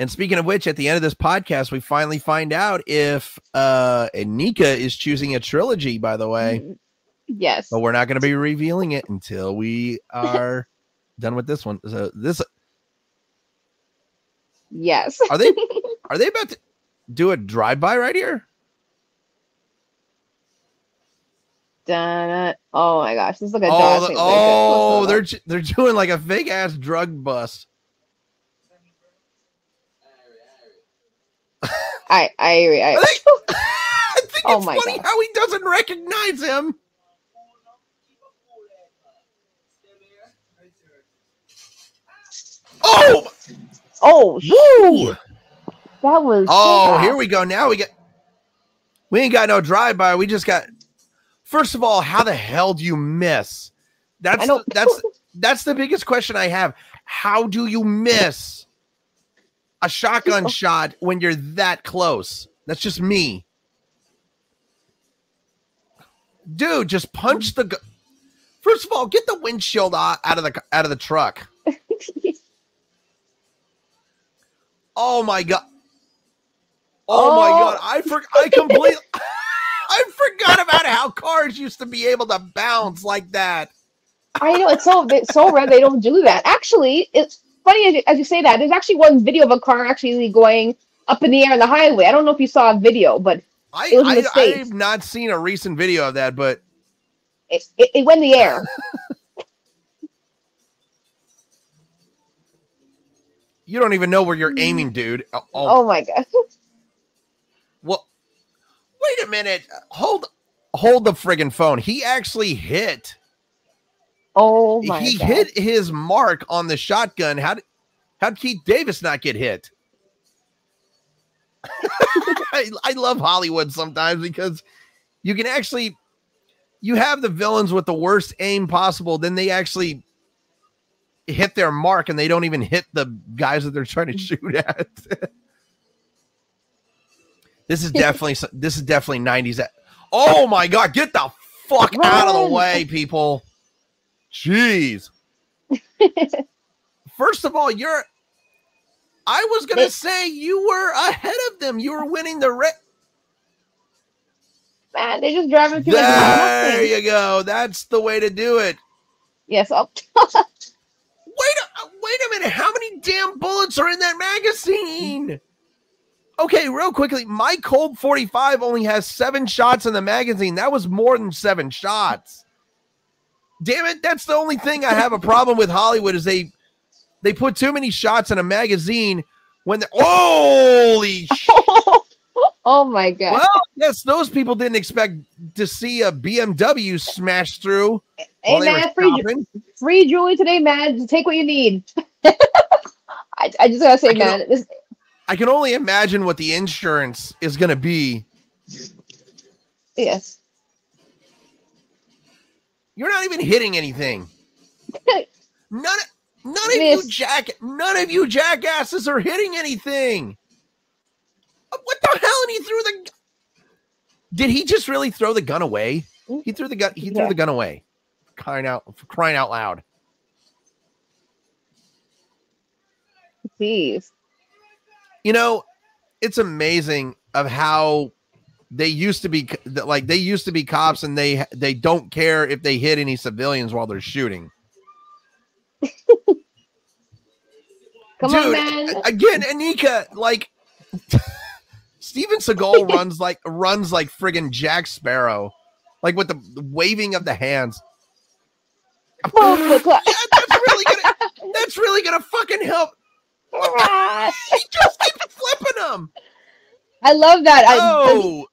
And speaking of which, at the end of this podcast, we finally find out if uh, Nika is choosing a trilogy, by the way. Yes. But we're not going to be revealing it until we are done with this one. So this. Yes. Are they, are they about to do a drive-by right here? Dun, oh my gosh, this is like a oh, the, oh they're they're doing like a fake ass drug bust. I I agree. I, I think oh it's my funny God. How he doesn't recognize him. Oh oh woo. That was oh so here we go. Now we got we ain't got no drive by. We just got. First of all, how the hell do you miss? That's the, that's that's the biggest question I have. How do you miss a shotgun shot when you're that close? That's just me. Dude, just punch the gu- First of all, get the windshield out of the out of the truck. Oh my God. Oh, oh. my God. I for- I completely I forgot about how cars used to be able to bounce like that. I know. It's so it's so rare they don't do that. Actually, it's funny as you, as you say that. There's actually one video of a car actually going up in the air on the highway. I don't know if you saw a video, but I, it was in the States. I, I have not seen a recent video of that, but... It, it, it went in the air. You don't even know where you're aiming, dude. Oh, oh my God. Well... Wait a minute. Hold hold the friggin' phone. He actually hit. Oh my he God. He hit his mark on the shotgun. How did how'd Keith Davis not get hit? I, I love Hollywood sometimes because you can actually you have the villains with the worst aim possible, then they actually hit their mark and they don't even hit the guys that they're trying to shoot at. This is definitely this is definitely nineties. Oh my God, get the fuck Run. out of the way, people. Jeez. First of all, you're I was going to say you were ahead of them. You were winning the race. Man, they're just driving through there like you go. That's the way to do it. Yes. I'll- wait a, wait a minute. How many damn bullets are in that magazine? Okay, real quickly, my Colt forty-five only has seven shots in the magazine. That was more than seven shots. Damn it, that's the only thing I have a problem with Hollywood is they they put too many shots in a magazine when they're... Holy shit. Oh, my God. Well, yes, those people didn't expect to see a B M W smash through. Hey, man, free, free jewelry today, man. Just take what you need. I, I just got to say, I man... This, I can only imagine what the insurance is going to be. Yes. You're not even hitting anything. None, none of you jack, none of you jackasses are hitting anything. What the hell? And he threw the. Did he just really throw the gun away? He threw the gun. He threw yeah. the gun away. Crying out, crying out loud. Please. You know, it's amazing of how they used to be like they used to be cops and they they don't care if they hit any civilians while they're shooting. Come Dude, on, man. Again, Anika, like Steven Seagal runs like runs like friggin' Jack Sparrow, like with the waving of the hands. Oh, yeah, that's really gonna that's really gonna fucking help. He just keeps flipping them. I love that. Oh, I,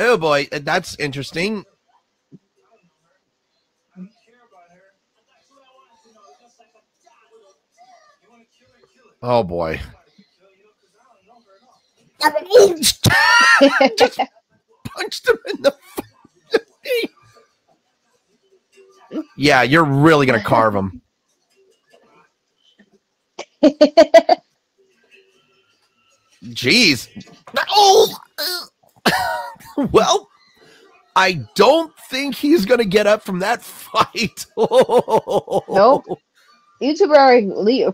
oh boy, that's interesting. Oh boy. Just punched him in the face. Yeah, you're really gonna carve him. Jeez. Oh. Well, I don't think he's gonna get up from that fight. Nope. You two are leave.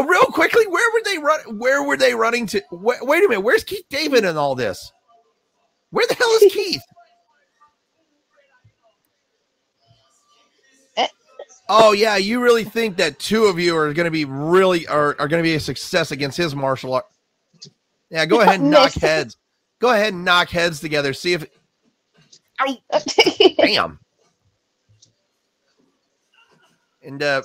Real quickly, where were they run? Where were they running to? Wait, wait a minute. Where's Keith David in all this? Where the hell is Keith? Oh yeah, you really think that two of you are going to be really are are going to be a success against his martial art? Yeah, go ahead and knock heads. Go ahead and knock heads together. See if. Ow. Damn. And uh.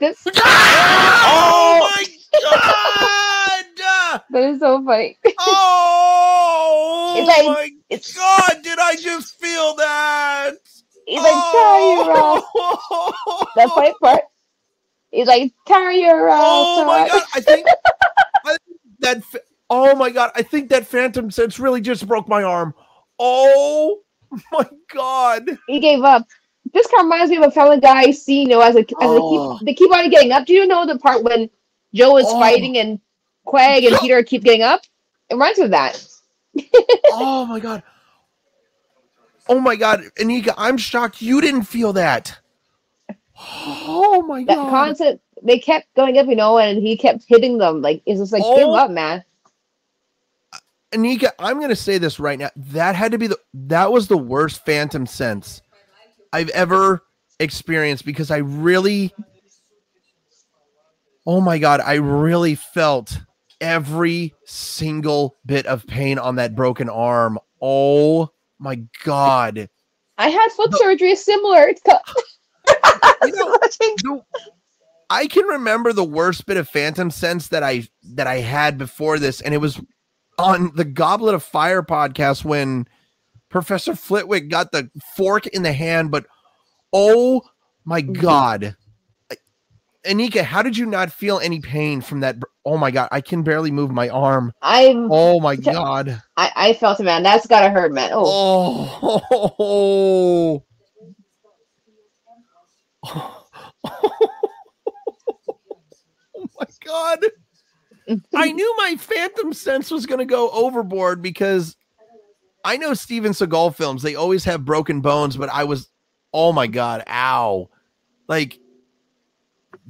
This ah! Oh my god! That is so funny. Oh it's like, my it's, god! Did I just feel that? He's like, oh. Turn you around. That funny part. He's like, turn you around. Oh my god! I think, I think that. Oh my god! I think that phantom sense really just broke my arm. Oh my god! He gave up. This kind of reminds me of a Family Guy scene, you know, as a, as oh. a keep, they keep on getting up. Do you know the part when Joe is oh. fighting and Quag and Peter keep getting up? It reminds me of that. Oh my god! Oh my god, Anika, I'm shocked you didn't feel that. Oh my that god! That constant, they kept going up, you know, and he kept hitting them. Like it's just like oh. give up, man. Anika, I'm gonna say this right now. That had to be the that was the worst phantom sense I've ever experienced, because I really, oh my god, I really felt every single bit of pain on that broken arm. Oh my god! I had foot the, surgery similar. To, you know, the, I can remember the worst bit of phantom sense that I that I had before this, and it was on the Goblet of Fire podcast when Professor Flitwick got the fork in the hand, but oh my god. Anika, how did you not feel any pain from that? Oh my god, I can barely move my arm. I'm oh my god. I, I felt it, man. That's gotta hurt, man. Oh, oh. Oh. Oh my god. I knew my phantom sense was gonna go overboard, because I know Steven Seagal films, they always have broken bones, but I was, oh my god, ow. Like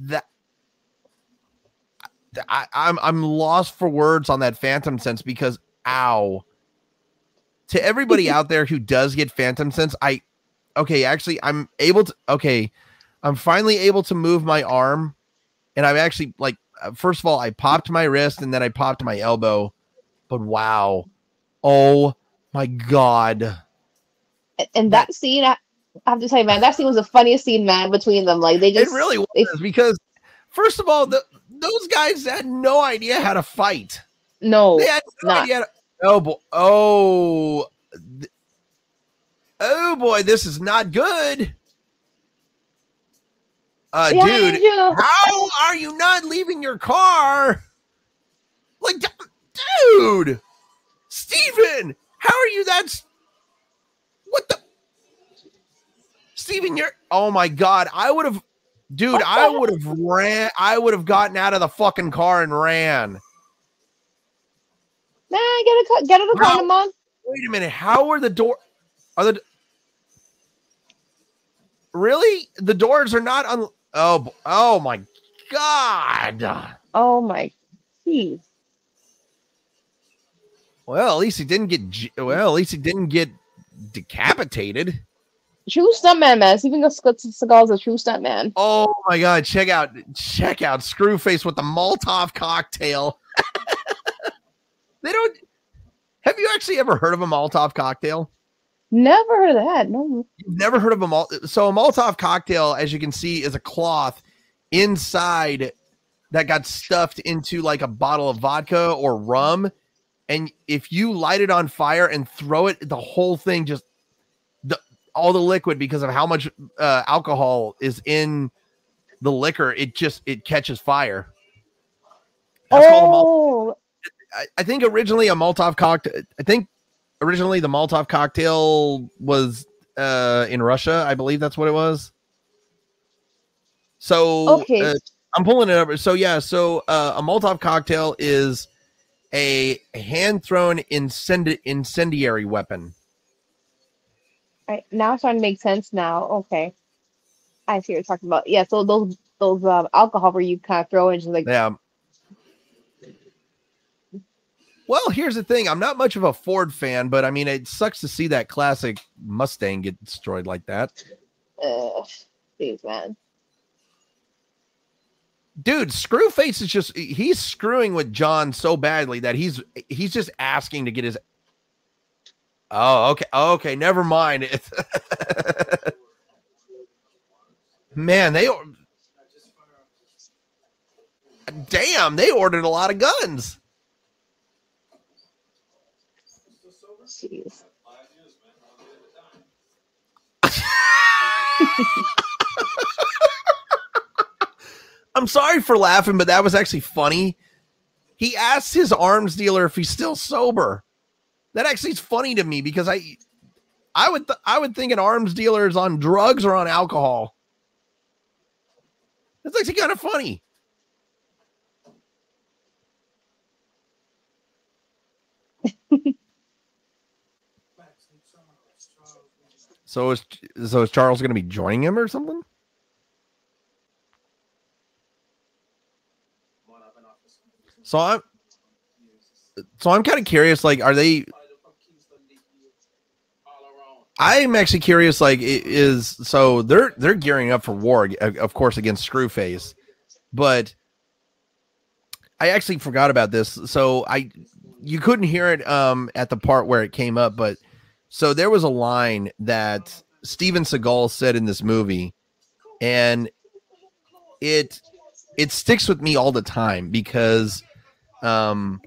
that I, I'm I'm lost for words on that phantom sense, because ow. To everybody out there who does get phantom sense, I okay, actually I'm able to okay, I'm finally able to move my arm, and I'm actually like first of all, I popped my wrist and then I popped my elbow. But wow. Oh my god. And that scene, I have to tell you, man, that scene was the funniest scene, man, between them. Like they just It really was they, because first of all, the, those guys had no idea how to fight. No. They had no not. idea how to, oh boy. Oh. Oh boy, this is not good. Uh yeah, dude, how are you not leaving your car? Like dude. Steven, how are you? That's what the Steven, you're oh my god. I would have dude, I would have ran I would have gotten out of the fucking car and ran. Nah, get a get out of the car, Mom. Wait a minute. How are the door are the Really? The doors are not on oh oh my god. Oh my geez. Well, at least he didn't get. Well, at least he didn't get decapitated. True stuntman, man. Steven Seagal's a true stuntman. Oh my god! Check out, check out, Screwface with the Molotov cocktail. They don't. Have you actually ever heard of a Molotov cocktail? Never heard of that. No. You've never heard of a Mol. So a Molotov cocktail, as you can see, is a cloth inside that got stuffed into like a bottle of vodka or rum. And if you light it on fire and throw it, the whole thing just the, all the liquid, because of how much uh, alcohol is in the liquor, it just it catches fire. That's oh. called a Molotov. I think originally a Molotov cocktail. I think originally the Molotov cocktail was uh, in Russia. I believe that's what it was. So okay. uh, I'm pulling it up. So yeah, so uh, a Molotov cocktail is a hand-thrown incendi- incendiary weapon. Right, now it's starting to make sense now. Okay. I see what you're talking about. Yeah, so those those um, alcohol where you kind of throw in just like... Yeah. Well, here's the thing. I'm not much of a Ford fan, but I mean, it sucks to see that classic Mustang get destroyed like that. Ugh, geez, man. Dude, Screwface is just... He's screwing with John so badly that he's he's just asking to get his... Oh, okay. Okay, never mind. Man, they... Damn, they ordered a lot of guns. Jeez. I'm sorry for laughing, but that was actually funny. He asked his arms dealer if he's still sober. That actually is funny to me because I, I would, th- I would think an arms dealer is on drugs or on alcohol. That's actually kind of funny. So is so is Charles going to be joining him or something? So I'm, so I'm kind of curious. Like, are they? I'm actually curious. Like, is so they're they're gearing up for war, of course, against Screwface. But I actually forgot about this. So I, you couldn't hear it um at the part where it came up, but. So there was a line that Steven Seagal said in this movie, and it it sticks with me all the time because um,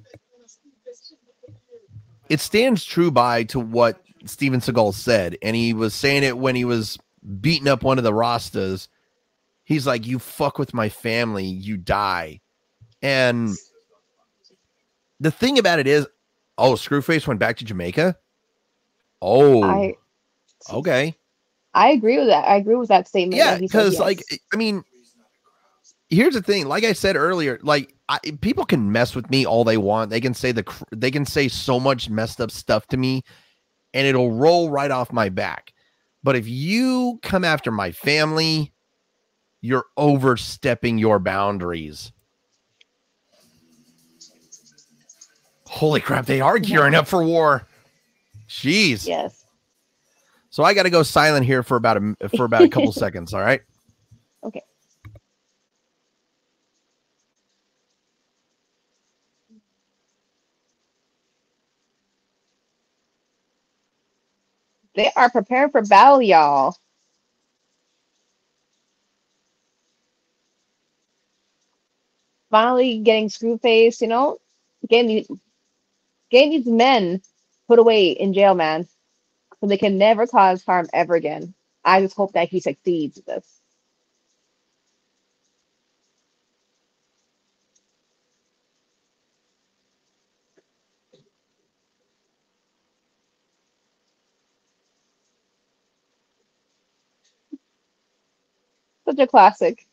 it stands true by to what Steven Seagal said, and he was saying it when he was beating up one of the Rastas. He's like, "You fuck with my family, you die." And the thing about it is, oh, Screwface went back to Jamaica. Oh, I, okay. I agree with that. I agree with that statement. Yeah, because yes. like, I mean, here's the thing. Like I said earlier, like I, people can mess with me all they want. They can say the they can say so much messed up stuff to me, and it'll roll right off my back. But if you come after my family, you're overstepping your boundaries. Holy crap! They are gearing yeah. up for war. Jeez. Yes. So I got to go silent here for about a for about a couple seconds. All right. Okay. They are preparing for battle, y'all. Finally, getting Screwface, you know, getting these, getting these men put away in jail, man, so they can never cause harm ever again. I just hope that he succeeds with this. Such a classic.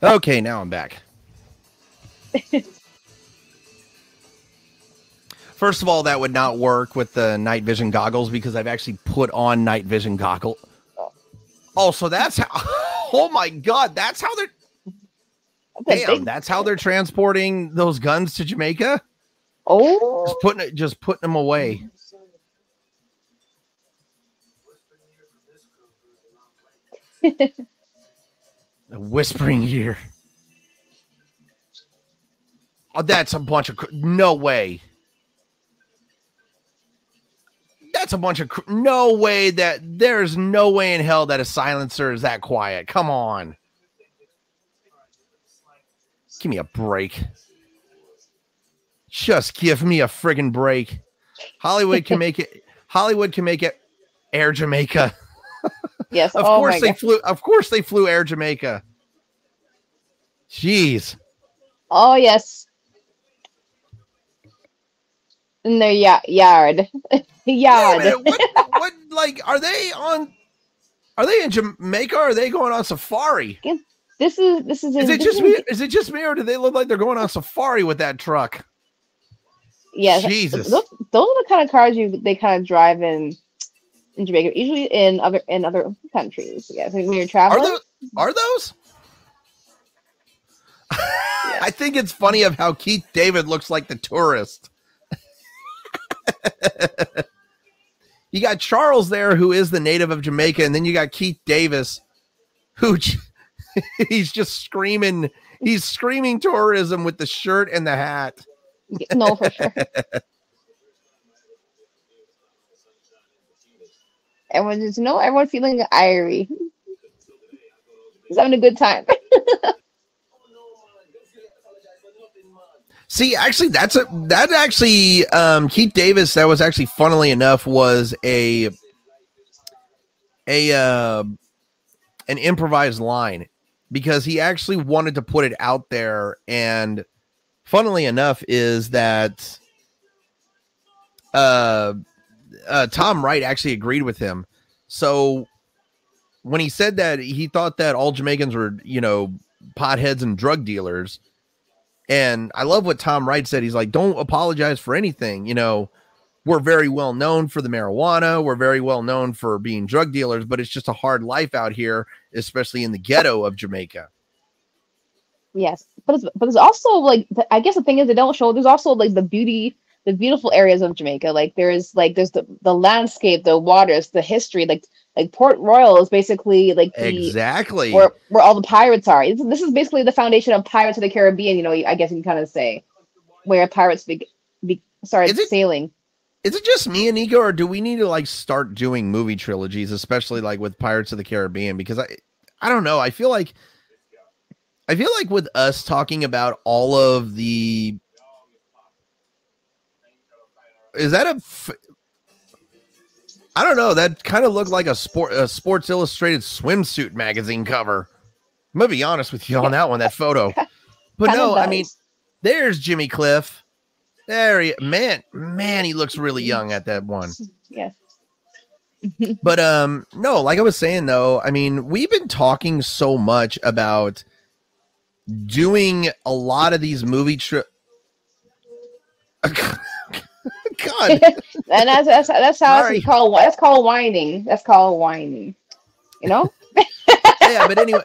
Okay, now I'm back. First of all, that would not work with the night vision goggles because I've actually put on night vision goggles. Oh, so that's how. Oh my God, that's how they're. That's damn, that's how they're transporting those guns to Jamaica. Oh, just putting it, just putting them away. A whispering ear. Oh, that's a bunch of cr- no way. That's a bunch of cr- no way that there's no way in hell that a silencer is that quiet. Come on, give me a break. Just give me a friggin' break. Hollywood can make it. Hollywood can make it. Air Jamaica. Yes. Of oh course they God. flew. Of course they flew Air Jamaica. Jeez. Oh yes. In their ya yard. Yard. Wait a minute, what, what? Like, are they on? Are they in Jamaica? Or are they going on safari? This is this is. Is it just me? Is it just me, or do they look like they're going on safari with that truck? Yes. Jesus. Those, those are the kind of cars you they kind of drive in in Jamaica, usually in other in other countries. Yes, yeah, so when you're traveling. Are those? Are those? Yeah. I think it's funny of how Keith David looks like the tourist. You got Charles there, who is the native of Jamaica, and then you got Keith Davis, who he's just screaming. He's screaming tourism with the shirt and the hat. No, for sure. Everyone just, you know, everyone feeling irie. He's having a good time. See, actually, that's a that actually um, Keith Davis. That was actually, funnily enough, was a a uh, an improvised line, because he actually wanted to put it out there. And funnily enough, is that uh, uh, Tom Wright actually agreed with him. So when he said that, he thought that all Jamaicans were, you know, potheads and drug dealers. And I love what Tom Wright said. He's like, don't apologize for anything. You know, we're very well known for the marijuana. We're very well known for being drug dealers, but it's just a hard life out here, especially in the ghetto of Jamaica. Yes. But it's, but it's also like, I guess the thing is, they don't show, there's also like the beauty, the beautiful areas of Jamaica. Like there is like, there's the, the landscape, the waters, the history, like, like Port Royal is basically like the, exactly where, where all the pirates are. This, this is basically the foundation of Pirates of the Caribbean. You know, I guess you can kind of say where pirates be, be started is it, sailing. Is it just me and Nico, or do we need to like start doing movie trilogies, especially like with Pirates of the Caribbean? Because I, I don't know. I feel like, I feel like with us talking about all of the, is that a? I don't know. That kind of looked like a sport, a Sports Illustrated swimsuit magazine cover. I'm gonna be honest with you on that one, that photo. But no, I mean, there's Jimmy Cliff. There he, man, man, he looks really young at that one. Yeah. But um, no, like I was saying though, I mean, we've been talking so much about doing a lot of these movie trips. God, and that's that's that's how it's called. That's called whining. That's called whining. You know. Yeah, but anyway,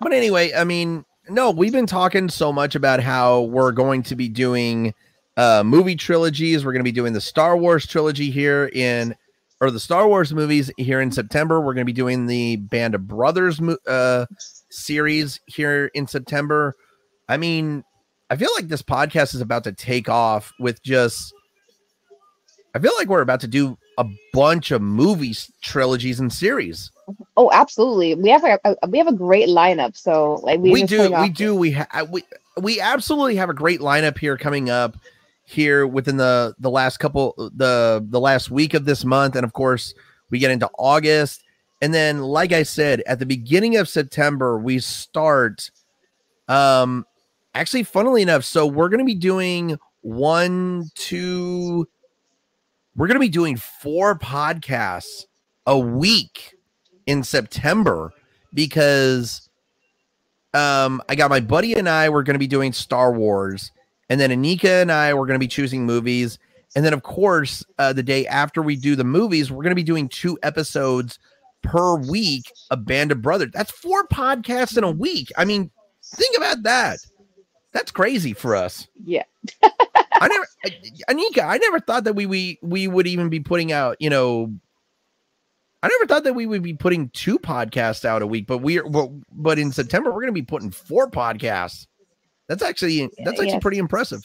but anyway, I mean, no, we've been talking so much about how we're going to be doing uh, movie trilogies. We're going to be doing the Star Wars trilogy here in, or the Star Wars movies here in September. We're going to be doing the Band of Brothers uh, series here in September. I mean, I feel like this podcast is about to take off with just. I feel like we're about to do a bunch of movies, trilogies, and series. Oh, absolutely! We have a, a we have a great lineup. So like we, we do, we do, we ha we we absolutely have a great lineup here coming up here within the the last couple the the last week of this month, and of course we get into August, and then like I said at the beginning of September we start. Um, actually, funnily enough, so we're going to be doing one, two. We're going to be doing four podcasts a week in September because um, I got my buddy and I were going to be doing Star Wars, and then Anika and I were going to be choosing movies. And then, of course, uh, the day after we do the movies, we're going to be doing two episodes per week of Band of Brothers. That's four podcasts in a week. I mean, think about that. That's crazy for us. Yeah. I never, Anika, I never thought that we, we, we would even be putting out, you know, I never thought that we would be putting two podcasts out a week, but we're, but, but in September, we're going to be putting four podcasts. That's actually, that's actually yes. pretty impressive.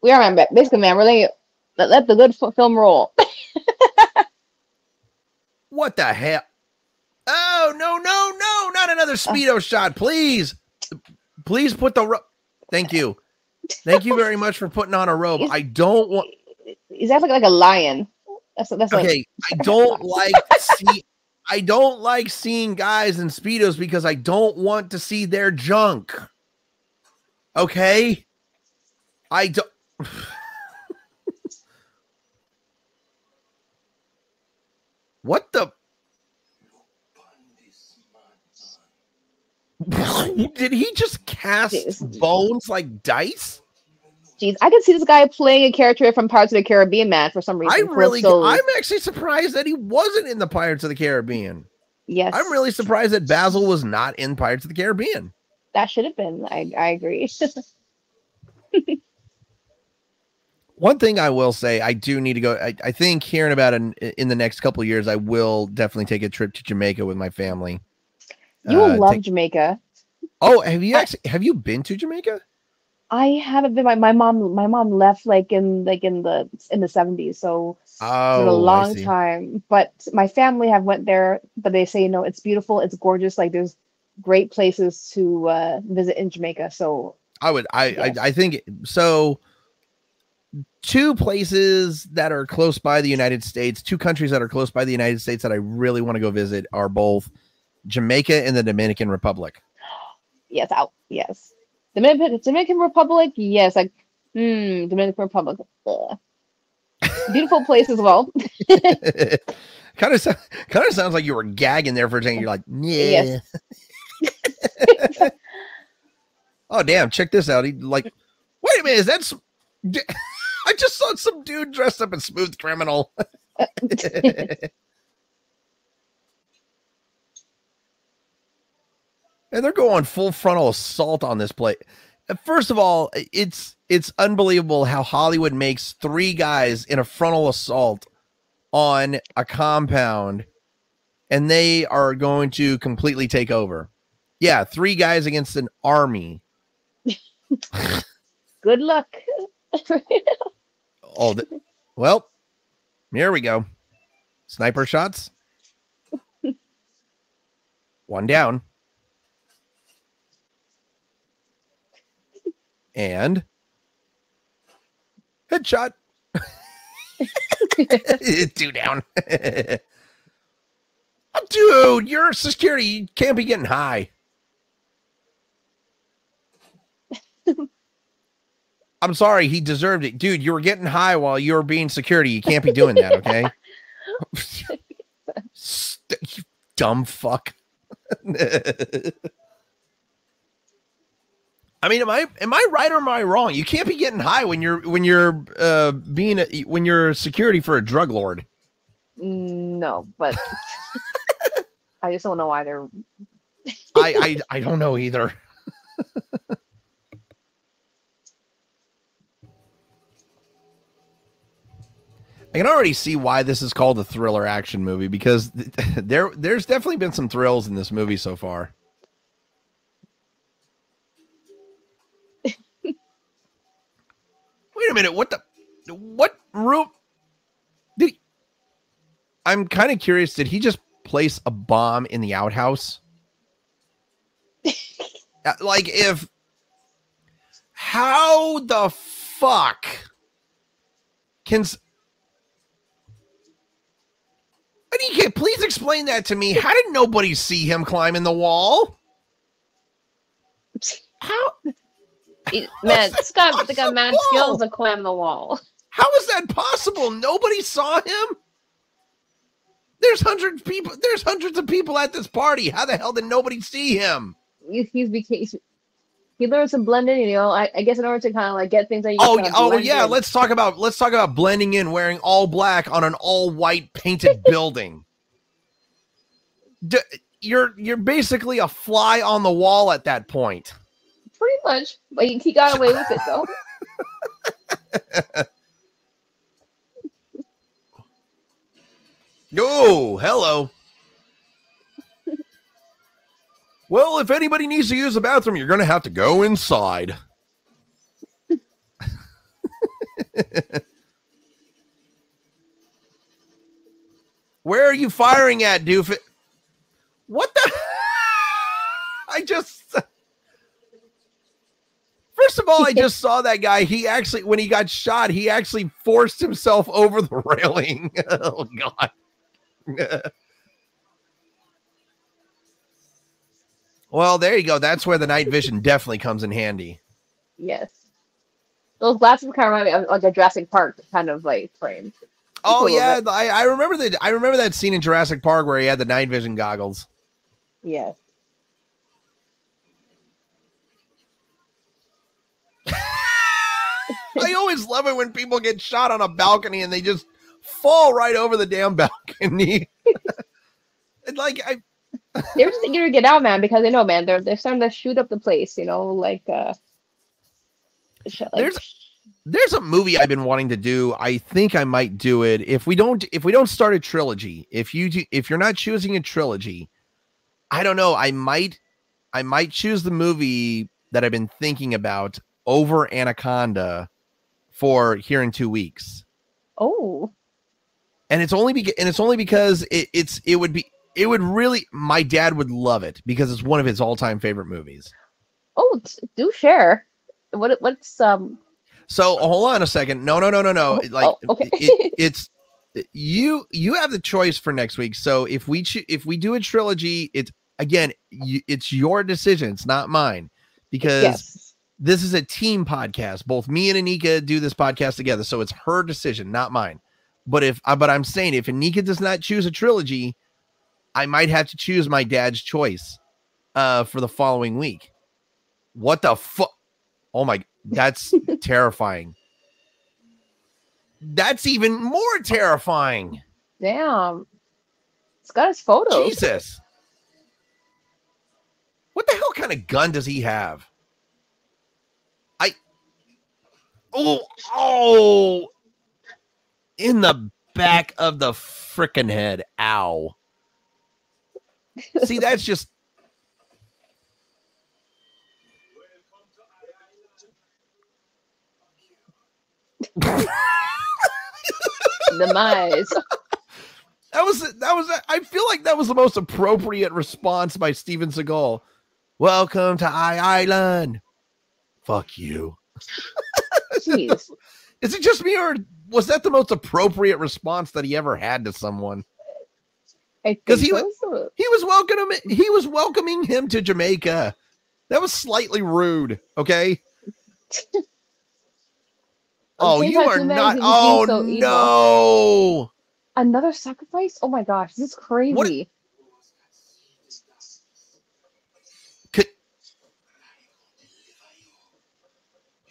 We are, man, basically, man, we're letting, let, let the good film roll. What the hell? Oh, no, no, no, not another Speedo uh, shot. Please, please put the, thank you. Thank you very much for putting on a robe. Is, I don't want. Is that like, like a lion? That's, that's okay. Like... I don't like see. I don't like seeing guys in Speedos because I don't want to see their junk. Okay, I don't. What the? Did he just cast Jeez. bones like dice? Jeez, I can see this guy playing a character from Pirates of the Caribbean, man, for some reason. I really, I'm actually surprised that he wasn't in the Pirates of the Caribbean. Yes. I'm really surprised that Basil was not in Pirates of the Caribbean. That should have been. I, I agree. One thing I will say, I do need to go. I, I think hearing about it in, in the next couple of years, I will definitely take a trip to Jamaica with my family. You will uh, love take... Jamaica. Oh, have you actually have you been to Jamaica? I haven't been. My, my mom my mom left like in like in the in the seventies, so oh, it's a long time. But my family have went there, but they say, you know, it's beautiful, it's gorgeous. Like there's great places to uh, visit in Jamaica. So I would I, yeah. I I think so. Two places that are close by the United States, two countries that are close by the United States that I really want to go visit are both Jamaica and the Dominican Republic. Yes, out. Yes, Dominican Dominican Republic. Yes, like mm, Dominican Republic. Ugh. Beautiful place as well. kind of, kind of sounds like you were gagging there for a second. You're like, yeah. Yes. Oh damn! Check this out. He like, wait a minute. Is that? I just saw some dude dressed up in Smooth Criminal. And they're going full frontal assault on this play. First of all, it's it's unbelievable how Hollywood makes three guys in a frontal assault on a compound, and they are going to completely take over. Yeah, three guys against an army. Good luck. Oh, the, well, here we go. Sniper shots. One down. And headshot. Two down. Dude, your security, you can't be getting high. I'm sorry, he deserved it. Dude, you were getting high while you were being security. You can't be doing that, okay? You dumb fuck. I mean, am I am I right or am I wrong? You can't be getting high when you're when you're uh, being a, when you're security for a drug lord. No, but I just don't know either. I, I I don't know either. I can already see why this is called a thriller action movie because th there there's definitely been some thrills in this movie so far. Wait a minute, what the, what room, did he, I'm kind of curious, did he just place a bomb in the outhouse? Like if, how the fuck can, I mean, please explain that to me. How did nobody see him climbing the wall? How? Man, this guy has got mad skills to climb the wall. How is that possible? Nobody saw him. There's hundreds of people. There's hundreds of people at this party. How the hell did nobody see him? He's, he's he learned some blending. You know, I, I guess in order to kind of like get things like oh oh yeah, in. let's talk about let's talk about blending in, wearing all black on an all white painted building. D you're you're basically a fly on the wall at that point. Pretty much, but he, he got away with it though. Oh, hello. Well, if anybody needs to use the bathroom, you're going to have to go inside. Where are you firing at, doofus? What the? I just. First of all, I just saw that guy. He actually, when he got shot, he actually forced himself over the railing. Oh, God. Well, there you go. That's where the night vision definitely comes in handy. Yes. Those glasses kind of remind me of like a Jurassic Park kind of like frame. Oh, yeah. I, I remember that. I remember that scene in Jurassic Park where he had the night vision goggles. Yes. I always love it when people get shot on a balcony and they just fall right over the damn balcony. And like I, they're just eager to get out, man, because they know, man, they're they're starting to shoot up the place, you know, like. Uh, like there's there's a movie I've been wanting to do. I think I might do it if we don't if we don't start a trilogy. If you do, if you're not choosing a trilogy, I don't know. I might I might choose the movie that I've been thinking about over Anaconda for here in two weeks. Oh, and it's only because and it's only because it, it's it would be it would really my dad would love it because it's one of his all time favorite movies. Oh, do share what what's um. So hold on a second. No, no, no, no, no. Like oh, okay. it, it's you you have the choice for next week. So if we cho- if we do a trilogy, it's again you, it's your decision. It's not mine because. Yes. This is a team podcast. Both me and Anika do this podcast together. So it's her decision, not mine. But if, but I'm saying if Anika does not choose a trilogy, I might have to choose my dad's choice uh, for the following week. What the fuck? Oh my, that's terrifying. That's even more terrifying. Damn. It's got his photos. Jesus. What the hell kind of gun does he have? Oh, oh, in the back of the frickin' head. Ow. See, that's just. Demise. That was, that was, I feel like that was the most appropriate response by Steven Seagal. Welcome to I Island. Fuck you. Jeez. Is it just me, or was that the most appropriate response that he ever had to someone? Because he was so. he was welcoming he was welcoming him to Jamaica. That was slightly rude. Okay. Oh, you are not. Oh so no! Evil. Another sacrifice? Oh my gosh, this is crazy. What?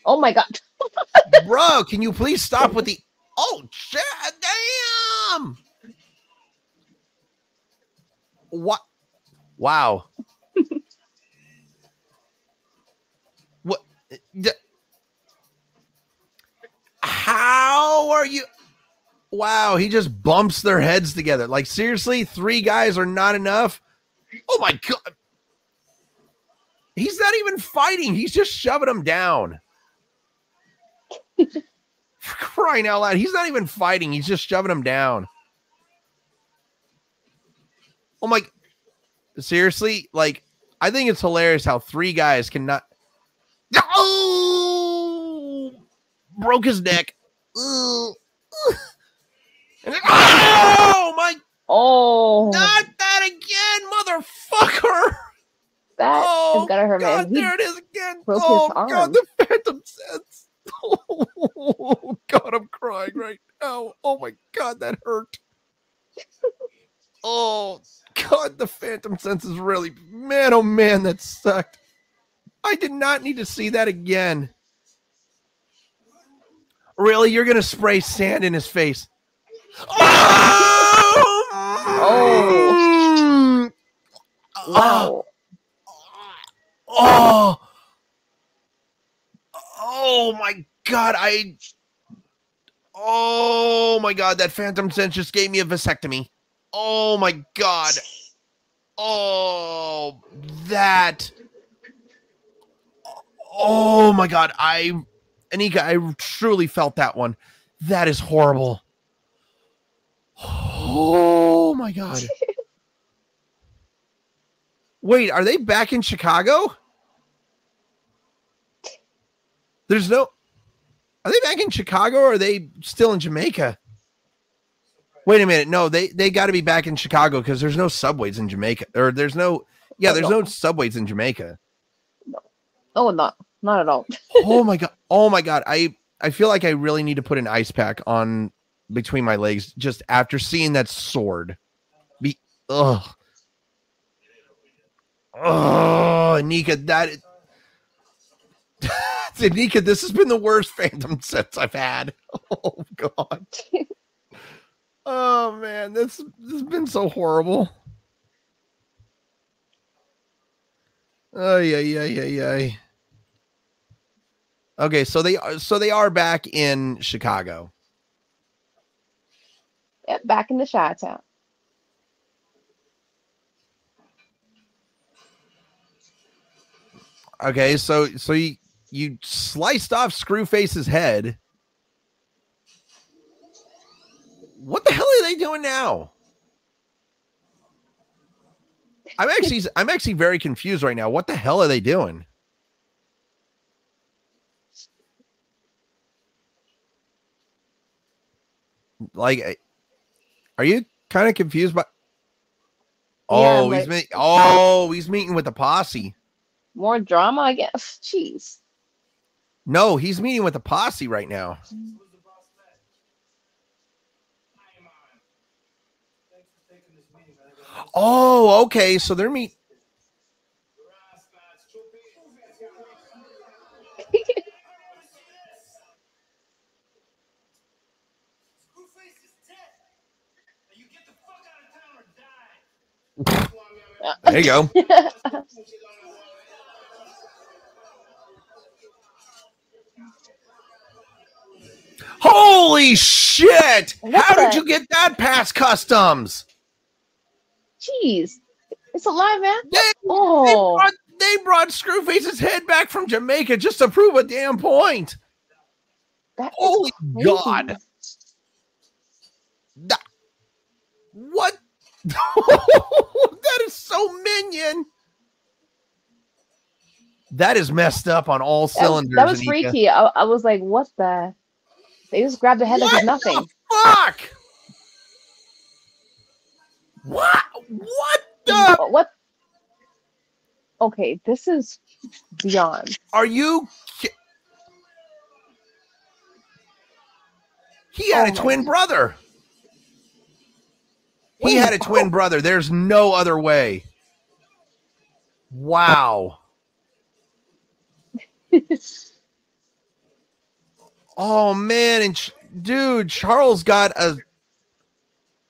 Oh my God. Bro, can you please stop with the oh shit, damn. What? Wow. What? D- How are you? Wow, he just bumps their heads together. Like seriously, three guys are not enough. Oh my God. He's not even fighting. He's just shoving them down. Crying out loud. He's not even fighting. He's just shoving him down. Oh my. Seriously? Like, I think it's hilarious how three guys cannot. Oh! Broke his neck. Oh my. Oh. Not that again, motherfucker. That oh, is gonna hurt, God, man. There it is again. Broke oh, his arm. God, the phantom sense. Oh God, I'm crying right now. Oh my God, that hurt. Oh God, the phantom sense is really, man, oh man, that sucked. I did not need to see that again. Really, you're gonna spray sand in his face? Oh, oh. Wow. Oh, oh. Oh my God, I, oh my God, that phantom sense just gave me a vasectomy. Oh my God. Oh, that, oh my God, I, Anika, I truly felt that one. That is horrible. Oh my God. Wait, are they back in Chicago? There's no. Are they back in Chicago or are they still in Jamaica? Wait a minute. No, they, they got to be back in Chicago because there's no subways in Jamaica. Or there's no. Yeah, there's no subways in Jamaica. No, no, not not at all. Oh, my God. Oh, my God. I, I feel like I really need to put an ice pack on between my legs just after seeing that sword. Be, ugh. Oh, Nika, that is... Nika, this has been the worst Phantom sets I've had. Oh, God. Oh, man, this, this has been so horrible. Oh, yeah, yeah, yeah, yeah. Okay, so they are, so they are back in Chicago. Yeah, back in the Chi-Town. Okay, so so you you sliced off Screwface's head. What the hell are they doing now? I'm actually I'm actually very confused right now. What the hell are they doing? Like, are you kind of confused by? Oh, yeah, he's meet, oh he's meeting with the posse. More drama, I guess. Jeez. No, he's meeting with the posse right now. Mm-hmm. Oh, okay. So they're meet. There you go. Holy shit! What How did you get that past customs? Jeez, it's alive, man. They, oh. they, brought, they brought Screwface's head back from Jamaica just to prove a damn point. That Holy God. That, what? That is so minion. That is messed up on all cylinders. That was, that was freaky. I, I was like, what the? They just grabbed the head and did nothing. What the fuck? What? What the? What? Okay, this is beyond. Are you? He had oh a twin God. brother. He had a twin brother. There's no other way. Wow. Oh man, and ch dude, Charles got a.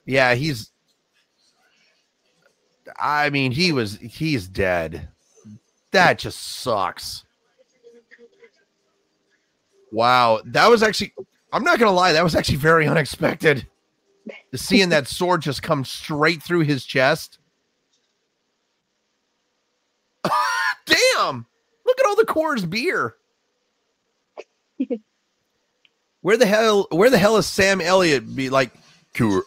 Yeah, he's. I mean, he was, he's dead. That just sucks. Wow. That was actually, I'm not going to lie. That was actually very unexpected. Seeing that sword just come straight through his chest. Damn. Look at all the Coors beer. Where the hell, where the hell is Sam Elliott be like, Coor?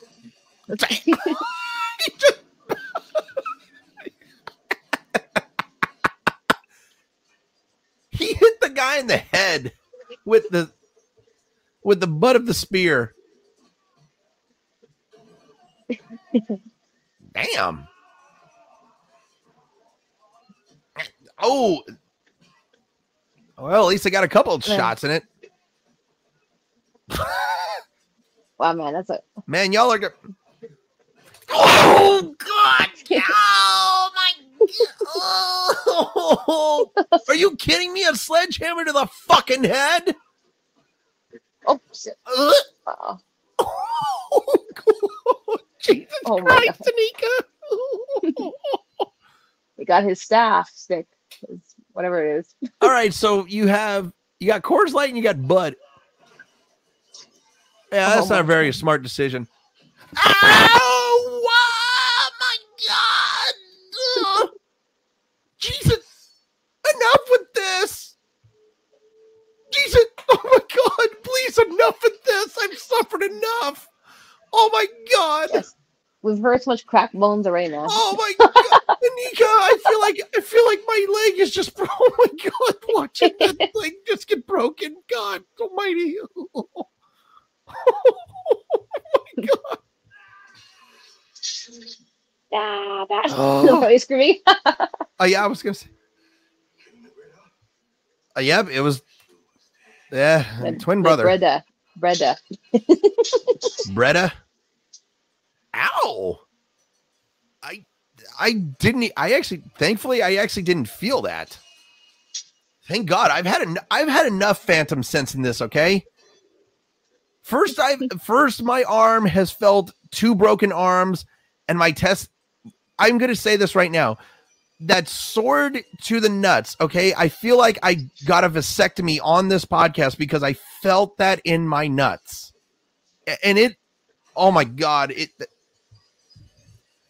He hit the guy in the head with the with the butt of the spear. Damn. Oh. Well, at least I got a couple of shots in it. Wow, man, that's it. A... Man, y'all are good. Oh God! Oh my! Oh. Are you kidding me? A sledgehammer to the fucking head! Oh shit! Uh. Uh-oh. Oh God. Jesus oh, Christ, Tanika! We got his staff stick, whatever it is. All right, so you have you got Coors Light and you got Bud. Yeah, that's oh, not a very God. smart decision. Ow! Oh my God! Ugh. Jesus! Enough with this! Jesus! Oh my God! Please, enough with this! I've suffered enough! Oh my God! Yes. We've heard so much cracked bones right now. Oh my god, Anika! I feel like I feel like my leg is just. Oh my god, watching that thing just get broken. God Almighty! Oh, oh my god! Ah, that's oh. Are you screaming? Oh yeah, I was gonna say. Uh, yep, yeah, it was. Yeah, the, twin brother. Breda, Breda, Breda. Ow! I I didn't. I actually, thankfully, I actually didn't feel that. Thank God. I've had en- I've had enough phantom sense in this. Okay. First, I first my arm has felt two broken arms, and my test. I'm gonna say this right now. That sword to the nuts. Okay, I feel like I got a vasectomy on this podcast because I felt that in my nuts, and it. Oh my God! It.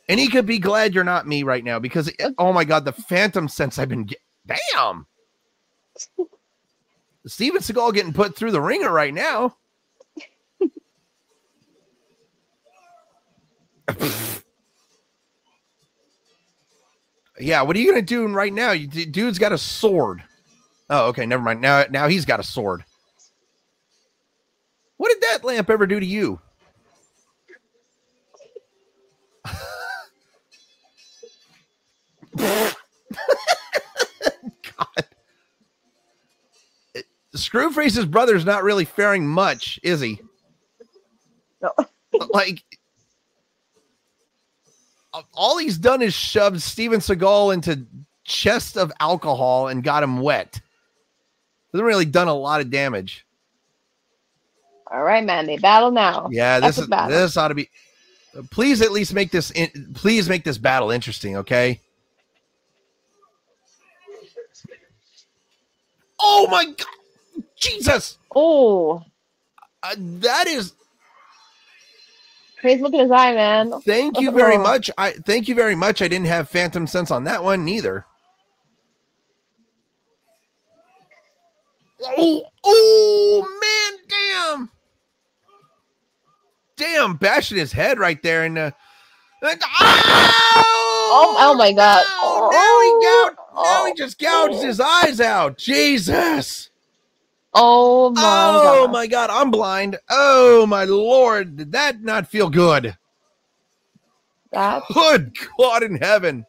And he could be glad you're not me right now because, it, oh my God, the phantom sense I've been getting. Damn. Steven Seagal getting put through the ringer right now. Yeah, what are you going to do right now? You, dude's got a sword. Oh, okay, never mind. Now, now he's got a sword. What did that lamp ever do to you? God. It, Screwface's brother's not really faring much, is he? No. Like, all he's done is shoved Steven Seagal into chest of alcohol and got him wet. Hasn't really done a lot of damage. All right, man, they battle now. Yeah, this is, this ought to be. Please at least make this. In, please make this battle interesting, okay? Oh my God, Jesus! Oh, uh, that is. Please look at his eye, man. Thank you very much. I thank you very much. I didn't have phantom sense on that one neither. Oh, oh man, damn, damn, bashing his head right there, and uh, oh, oh, oh my God! Oh, oh. Now he got. Now oh, he just gouged oh. his eyes out. Jesus. Oh, my God. Oh, my God. I'm blind. Oh, my Lord. Did that not feel good? That's good God in heaven.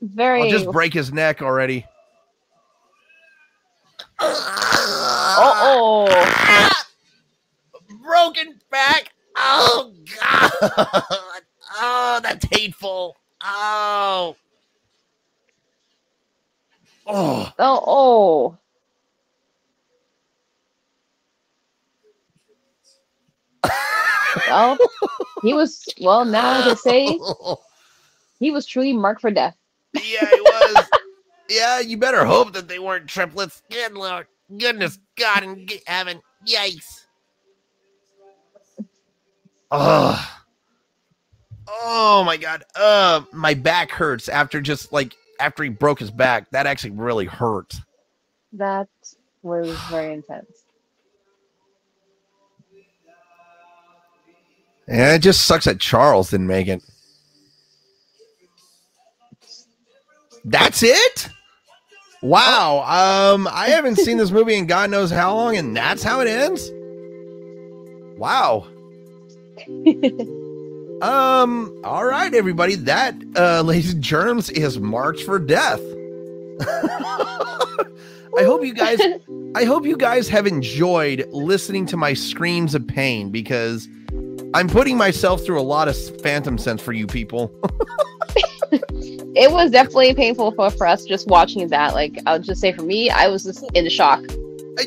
Very. I'll just break his neck already. Uh-oh. Ah! Broken back. Oh, God. Oh, that's hateful. Oh. Oh. oh, oh. Well, he was, well, now to say, he was truly marked for death. Yeah, he was. Yeah, you better hope that they weren't triplets. Good Lord. Goodness God in heaven. Yikes. Oh. Oh, my God. Uh, my back hurts after just, like, after he broke his back, that actually really hurt. That was very intense. Yeah, it just sucks that Charles didn't make it. That's it? Wow. Um, I haven't seen this movie in God knows how long, and that's how it ends? Wow. Um, all right, everybody. That, uh, ladies and germs, is Marked for Death. I hope you guys, I hope you guys have enjoyed listening to my screams of pain because I'm putting myself through a lot of phantom sense for you people. It was definitely painful for, for us just watching that. Like, I'll just say for me, I was just in shock.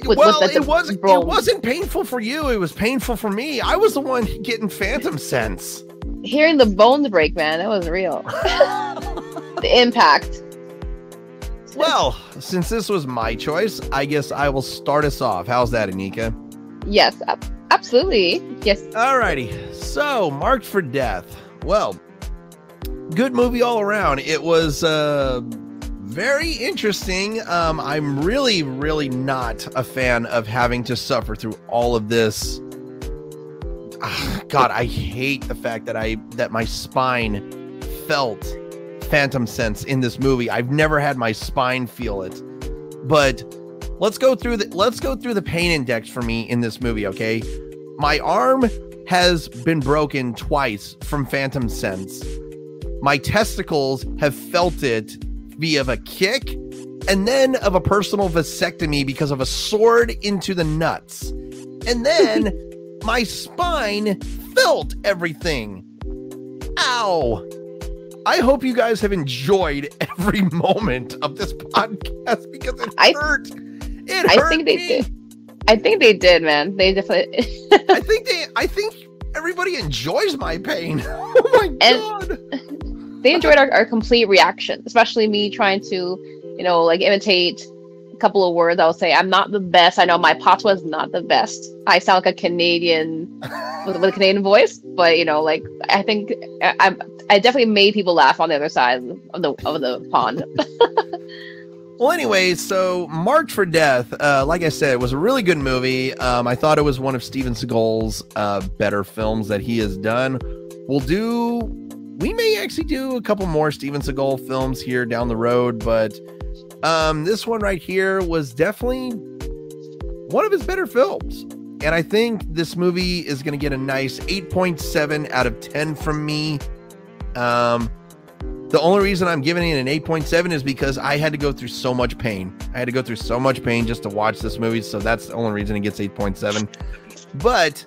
With, well, with the, it wasn't. Bro. It wasn't painful for you. It was painful for me. I was the one getting phantom sense. Hearing the bones break, man, that was real. The impact. Well, since this was my choice, I guess I will start us off. How's that, Anika? Yes, ab- absolutely. Yes. Alrighty. So, Marked for Death. Well, good movie all around. It was uh, very interesting. Um, I'm really, really not a fan of having to suffer through all of this. God, I hate the fact that I that my spine felt phantom sense in this movie. I've never had my spine feel it. But let's go through the let's go through the pain index for me in this movie, okay? My arm has been broken twice from phantom sense. My testicles have felt it via a kick and then of a personal vasectomy because of a sword into the nuts. And then my spine felt everything. Ow. I hope you guys have enjoyed every moment of this podcast because it I, hurt. It I hurt think me. They did. I think they did, man. They definitely. I think they. I think everybody enjoys my pain. Oh my god! And they enjoyed our, our complete reaction, especially me trying to, you know, like imitate a couple of words. I'll say I'm not the best. I know my patois is not the best. I sound like a Canadian with, with a Canadian voice, but you know, like I think I, I'm. I definitely made people laugh on the other side of the of the pond. Well, anyway, so Marked for Death, uh, like I said, it was a really good movie. Um, I thought it was one of Steven Seagal's uh, better films that he has done. We'll do, we may actually do a couple more Steven Seagal films here down the road, but um, this one right here was definitely one of his better films. And I think this movie is going to get a nice eight point seven out of ten from me. Um, The only reason I'm giving it an eight point seven is because I had to go through so much pain. I had to go through so much pain just to watch this movie. So that's the only reason it gets eight point seven. But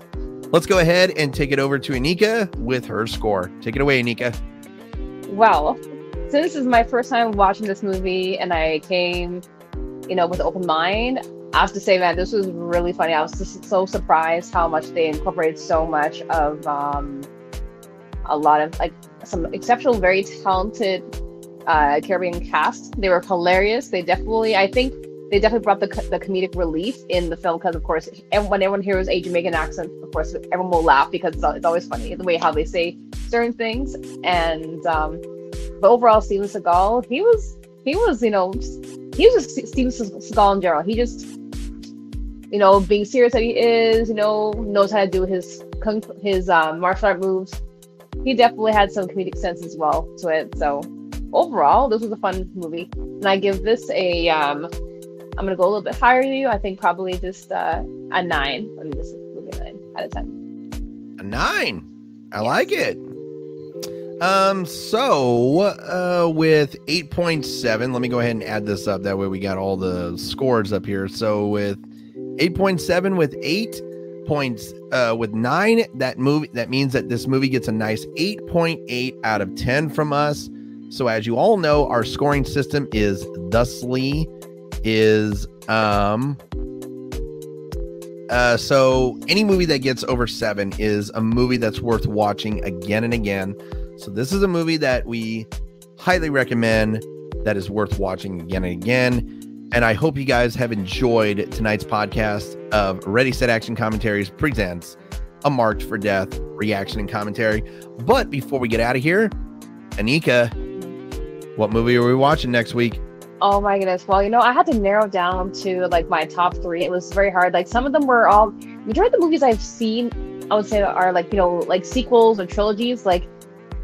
let's go ahead and take it over to Anika with her score. Take it away, Anika. Well, so this is my first time watching this movie and I came, you know, with an open mind. I have to say, man, this was really funny. I was just so surprised how much they incorporated so much of um, a lot of like, some exceptional, very talented uh, Caribbean cast. They were hilarious. They definitely, I think, they definitely brought the, the comedic relief in the film because, of course, everyone, when everyone hears a Jamaican accent, of course, everyone will laugh because it's, it's always funny the way how they say certain things. And um, but overall, Steven Seagal, he was, he was, you know, he was just Steven Seagal in general. He just, you know, being serious that he is, you know, knows how to do his his um, martial art moves. He definitely had some comedic sense as well to it. So overall, this was a fun movie. And I give this a, um, I'm going to go a little bit higher than you. I think probably just uh, a nine. I mean, this is movie nine out of ten. A nine. I yes. like it. Um, so uh, with eight point seven, let me go ahead and add this up. That way we got all the scores up here. So with eight point seven, with eight points, uh with nine, that movie that means that this movie gets a nice eight point eight out of ten from us. So as you all know, our scoring system is thusly is um uh so any movie that gets over seven is a movie that's worth watching again and again. So this is a movie that we highly recommend, that is worth watching again and again. And I hope you guys have enjoyed tonight's podcast of Ready, Set, Action Commentaries presents a Marked for Death reaction and commentary. But before we get out of here, Anika, what movie are we watching next week? Oh my goodness. Well, you know, I had to narrow down to like my top three. It was very hard. Like some of them were all, majority of the movies I've seen, I would say are like, you know, like sequels or trilogies, like,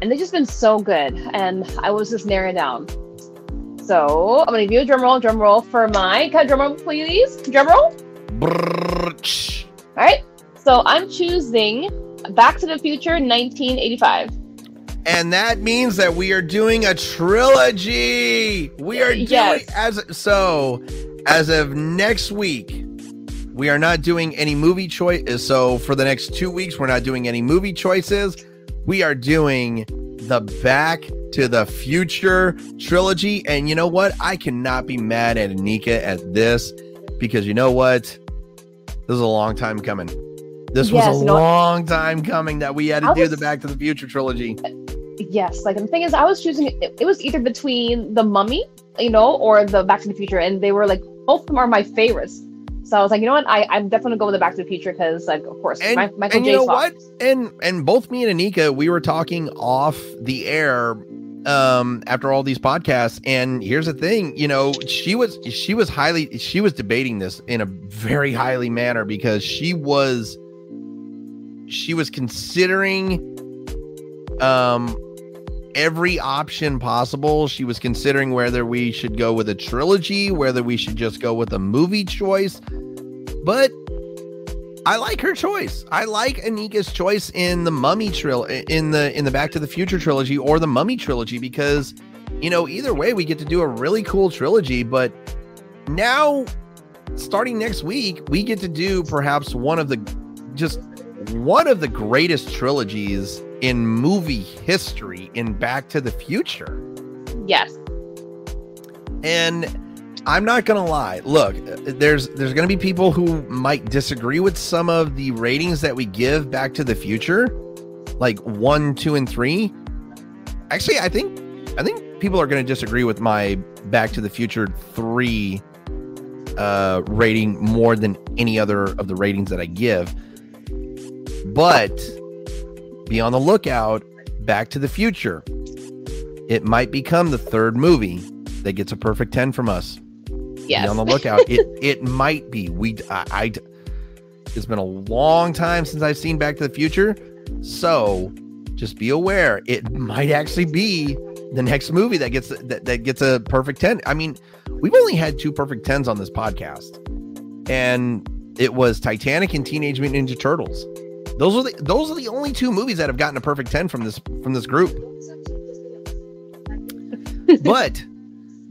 and they've just been so good. And I was just narrowing down. So I'm gonna give you a drum roll, drum roll for my can I drum roll, please. Drum roll. Brrr. All right. So I'm choosing Back to the Future, nineteen eighty-five. And that means that we are doing a trilogy. We are doing yes. as so as of next week. We are not doing any movie choice. So for the next two weeks, we're not doing any movie choices. We are doing the Back to the Future trilogy. And you know what? I cannot be mad at Anika at this, because you know what? This is a long time coming. This yes, was a no, long time coming that we had to I do was, the Back to the Future trilogy. Yes. Like, and the thing is, I was choosing, it, it was either between The Mummy, you know, or the Back to the Future. And they were like, both of them are my favorites. So I was like, you know what? I, I'm definitely going to go with the Back to the Future because, like, of course, and, my, Michael and J. you know Fox. What? And, and both me and Anika, we were talking off the air um after all these podcasts, and here's the thing, you know, she was she was highly she was debating this in a very highly manner because she was she was considering um every option possible. She was considering whether we should go with a trilogy, whether we should just go with a movie choice. But I like her choice. I like Anika's choice in the Mummy tril in the in the Back to the Future trilogy or the Mummy trilogy, because, you know, either way we get to do a really cool trilogy. But now, starting next week, we get to do perhaps one of the just one of the greatest trilogies in movie history in Back to the Future. Yes. And I'm not going to lie. Look, there's there's going to be people who might disagree with some of the ratings that we give Back to the Future, like one, two, and three. Actually, I think I think people are going to disagree with my Back to the Future three uh, rating more than any other of the ratings that I give. But be on the lookout. Back to the Future, it might become the third movie that gets a perfect ten from us. Yes. Be on the lookout. it it might be. We I, I it's been a long time since I've seen Back to the Future, so just be aware it might actually be the next movie that gets that, that gets a perfect ten. I mean, we've only had two perfect tens on this podcast, and it was Titanic and Teenage Mutant Ninja Turtles. Those are the those are the only two movies that have gotten a perfect ten from this from this group. But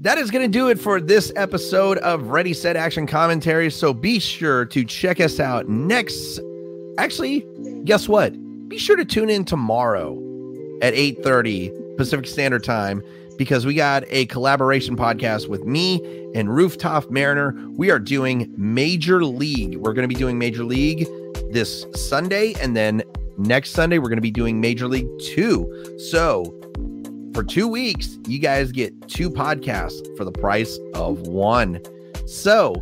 that is going to do it for this episode of Ready, Set, Action Commentaries. So be sure to check us out next. Actually, guess what? Be sure to tune in tomorrow at eight thirty Pacific Standard Time, because we got a collaboration podcast with me and Rooftop Mariner. We are doing Major League. We're going to be doing Major League this Sunday, and then next Sunday, we're going to be doing Major League Two. So for two weeks, you guys get two podcasts for the price of one. So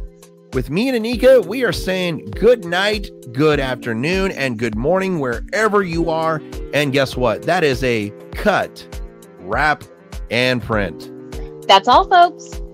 with me and Anika, we are saying good night, good afternoon, and good morning wherever you are. And guess what? That is a cut, wrap, and print. That's all, folks.